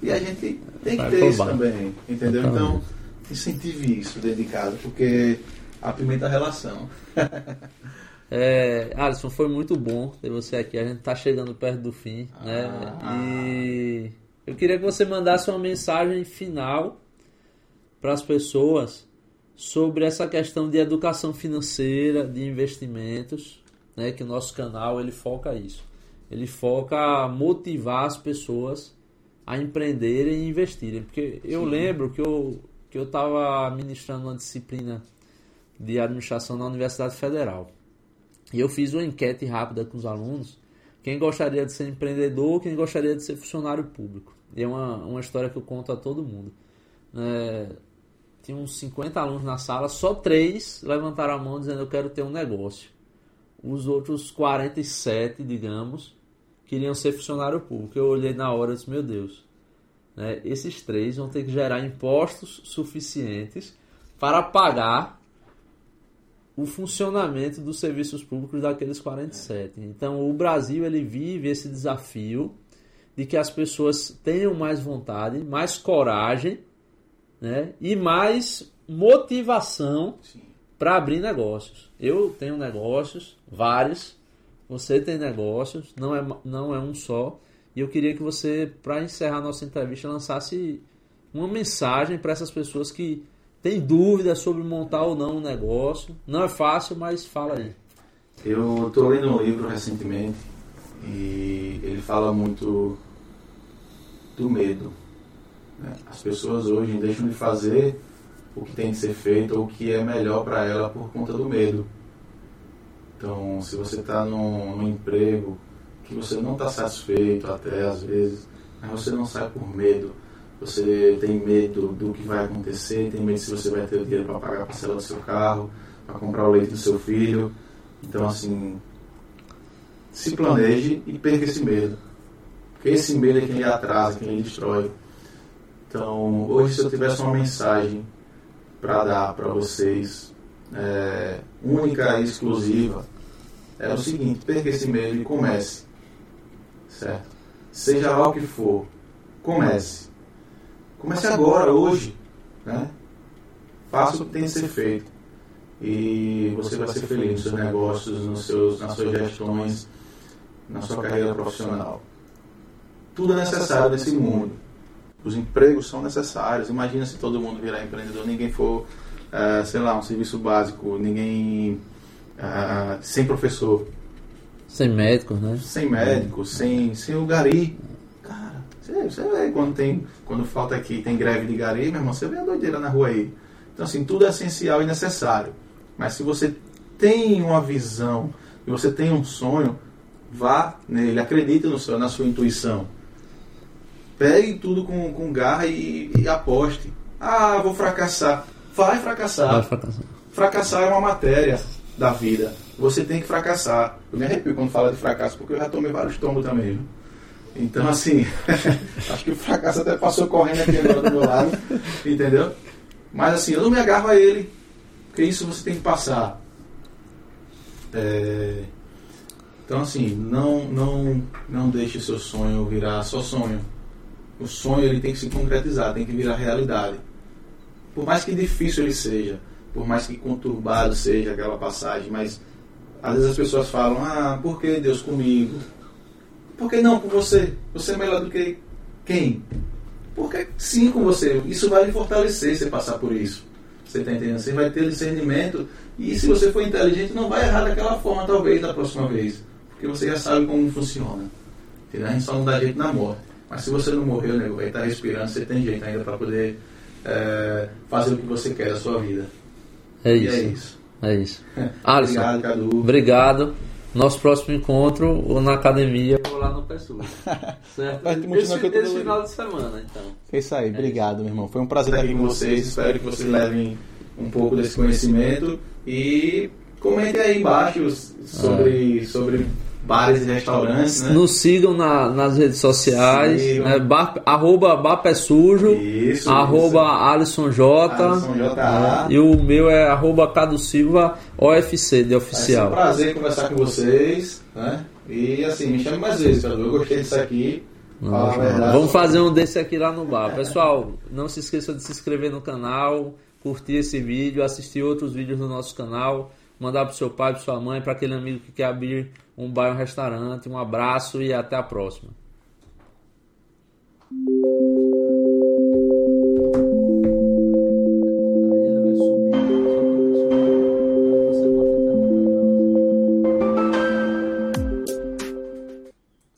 E a gente tem que ter isso também, entendeu? Então, incentive isso dentro de casa, porque apimenta a relação. É, Alisson, foi muito bom ter você aqui. A gente tá chegando perto do fim, né? E eu queria que você mandasse uma mensagem final para as pessoas sobre essa questão de educação financeira, de investimentos, né? Que o nosso canal, ele foca isso. Ele foca motivar as pessoas a empreenderem e investirem. Porque eu lembro que eu estava ministrando uma disciplina de administração na Universidade Federal. E eu fiz uma enquete rápida com os alunos. Quem gostaria de ser empreendedor, quem gostaria de ser funcionário público. E é uma história que eu conto a todo mundo. É, tinha uns 50 alunos na sala, só 3 levantaram a mão dizendo eu quero ter um negócio. Os outros 47, digamos, queriam ser funcionário público. Eu olhei na hora e disse, meu Deus, né, esses 3 vão ter que gerar impostos suficientes para pagar o funcionamento dos serviços públicos daqueles 47. Então, o Brasil, ele vive esse desafio de que as pessoas tenham mais vontade, mais coragem, né, e mais motivação para abrir negócios. Eu tenho negócios, vários, você tem negócios, não é um só. E eu queria que você, para encerrar nossa entrevista, lançasse uma mensagem para essas pessoas que tem dúvida sobre montar ou não um negócio. Não é fácil, mas fala aí. Eu estou lendo um livro recentemente e ele fala muito do medo. As pessoas hoje deixam de fazer o que tem que ser feito ou o que é melhor para ela por conta do medo. Então, se você está num emprego que você não está satisfeito até às vezes, mas você não sai por medo. Você tem medo do que vai acontecer, tem medo se você vai ter o dinheiro para pagar a parcela do seu carro, para comprar o leite do seu filho. Então, assim, se planeje e perca esse medo. Porque esse medo é quem lhe atrasa, quem lhe destrói. Então, hoje, se eu tivesse uma mensagem para dar para vocês, única e exclusiva, é o seguinte: perca esse medo e comece. Certo? Seja lá o que for, comece. Comece agora, hoje, né? Faça o que tem que ser feito. E você vai ser feliz nos seus negócios, nas suas gestões, na sua carreira profissional. Tudo é necessário nesse mundo. Os empregos são necessários. Imagina se todo mundo virar empreendedor, ninguém for, um serviço básico, ninguém sem professor. Sem médico, né? Sem médico, sem o gari. Cara, você vê quando falta aqui, tem greve de gari, meu irmão, você vê a doideira na rua aí. Então, assim, tudo é essencial e necessário. Mas se você tem uma visão e você tem um sonho, vá nele, acredite no seu, na sua intuição. Pegue tudo com garra e aposte. Ah, vou fracassar. Vai fracassar. Vai fracassar. Fracassar é uma matéria da vida. Você tem que fracassar. Eu me arrepio quando falo de fracasso, porque eu já tomei vários tombos também. Então, assim, acho que o fracasso até passou correndo aqui agora do meu lado. Entendeu? Mas, assim, eu não me agarro a ele, porque isso você tem que passar. Então, assim, não deixe seu sonho virar só sonho. O sonho, ele tem que se concretizar, tem que virar realidade. Por mais que difícil ele seja, por mais que conturbado seja aquela passagem, mas às vezes as pessoas falam, ah, por que Deus comigo? Por que não com você? Você é melhor do que quem? Por que sim com você? Isso vai lhe fortalecer se você passar por isso. Você está entendendo? Você vai ter discernimento e se você for inteligente, não vai errar daquela forma, talvez, da próxima vez. Porque você já sabe como funciona. Entendeu? A gente só não dá jeito na morte. Mas se você não morreu, nego, vai estar respirando, você tem jeito ainda para poder fazer o que você quer da sua vida. É isso. Alisson, obrigado, Cadu. Obrigado. Nosso próximo encontro ou na academia ou lá no PSU. Certo? Esse final de semana, então. É isso aí, obrigado, meu irmão. Foi um prazer estar aqui com vocês. Espero que vocês levem um pouco desse conhecimento. E comentem aí embaixo sobre bares e restaurantes, né? Nos sigam nas redes sociais, né? @barpésujo, @AlissonJ, e o meu é @CaduSilvaOFC, de oficial. É um prazer conversar com vocês, né? E assim, me chame mais vezes, eu gostei disso aqui. Vamos fazer um desse aqui lá no bar. Pessoal, não se esqueça de se inscrever no canal, curtir esse vídeo, assistir outros vídeos no nosso canal, mandar pro seu pai, pra sua mãe, para aquele amigo que quer abrir um bar, um restaurante. Um abraço e até a próxima.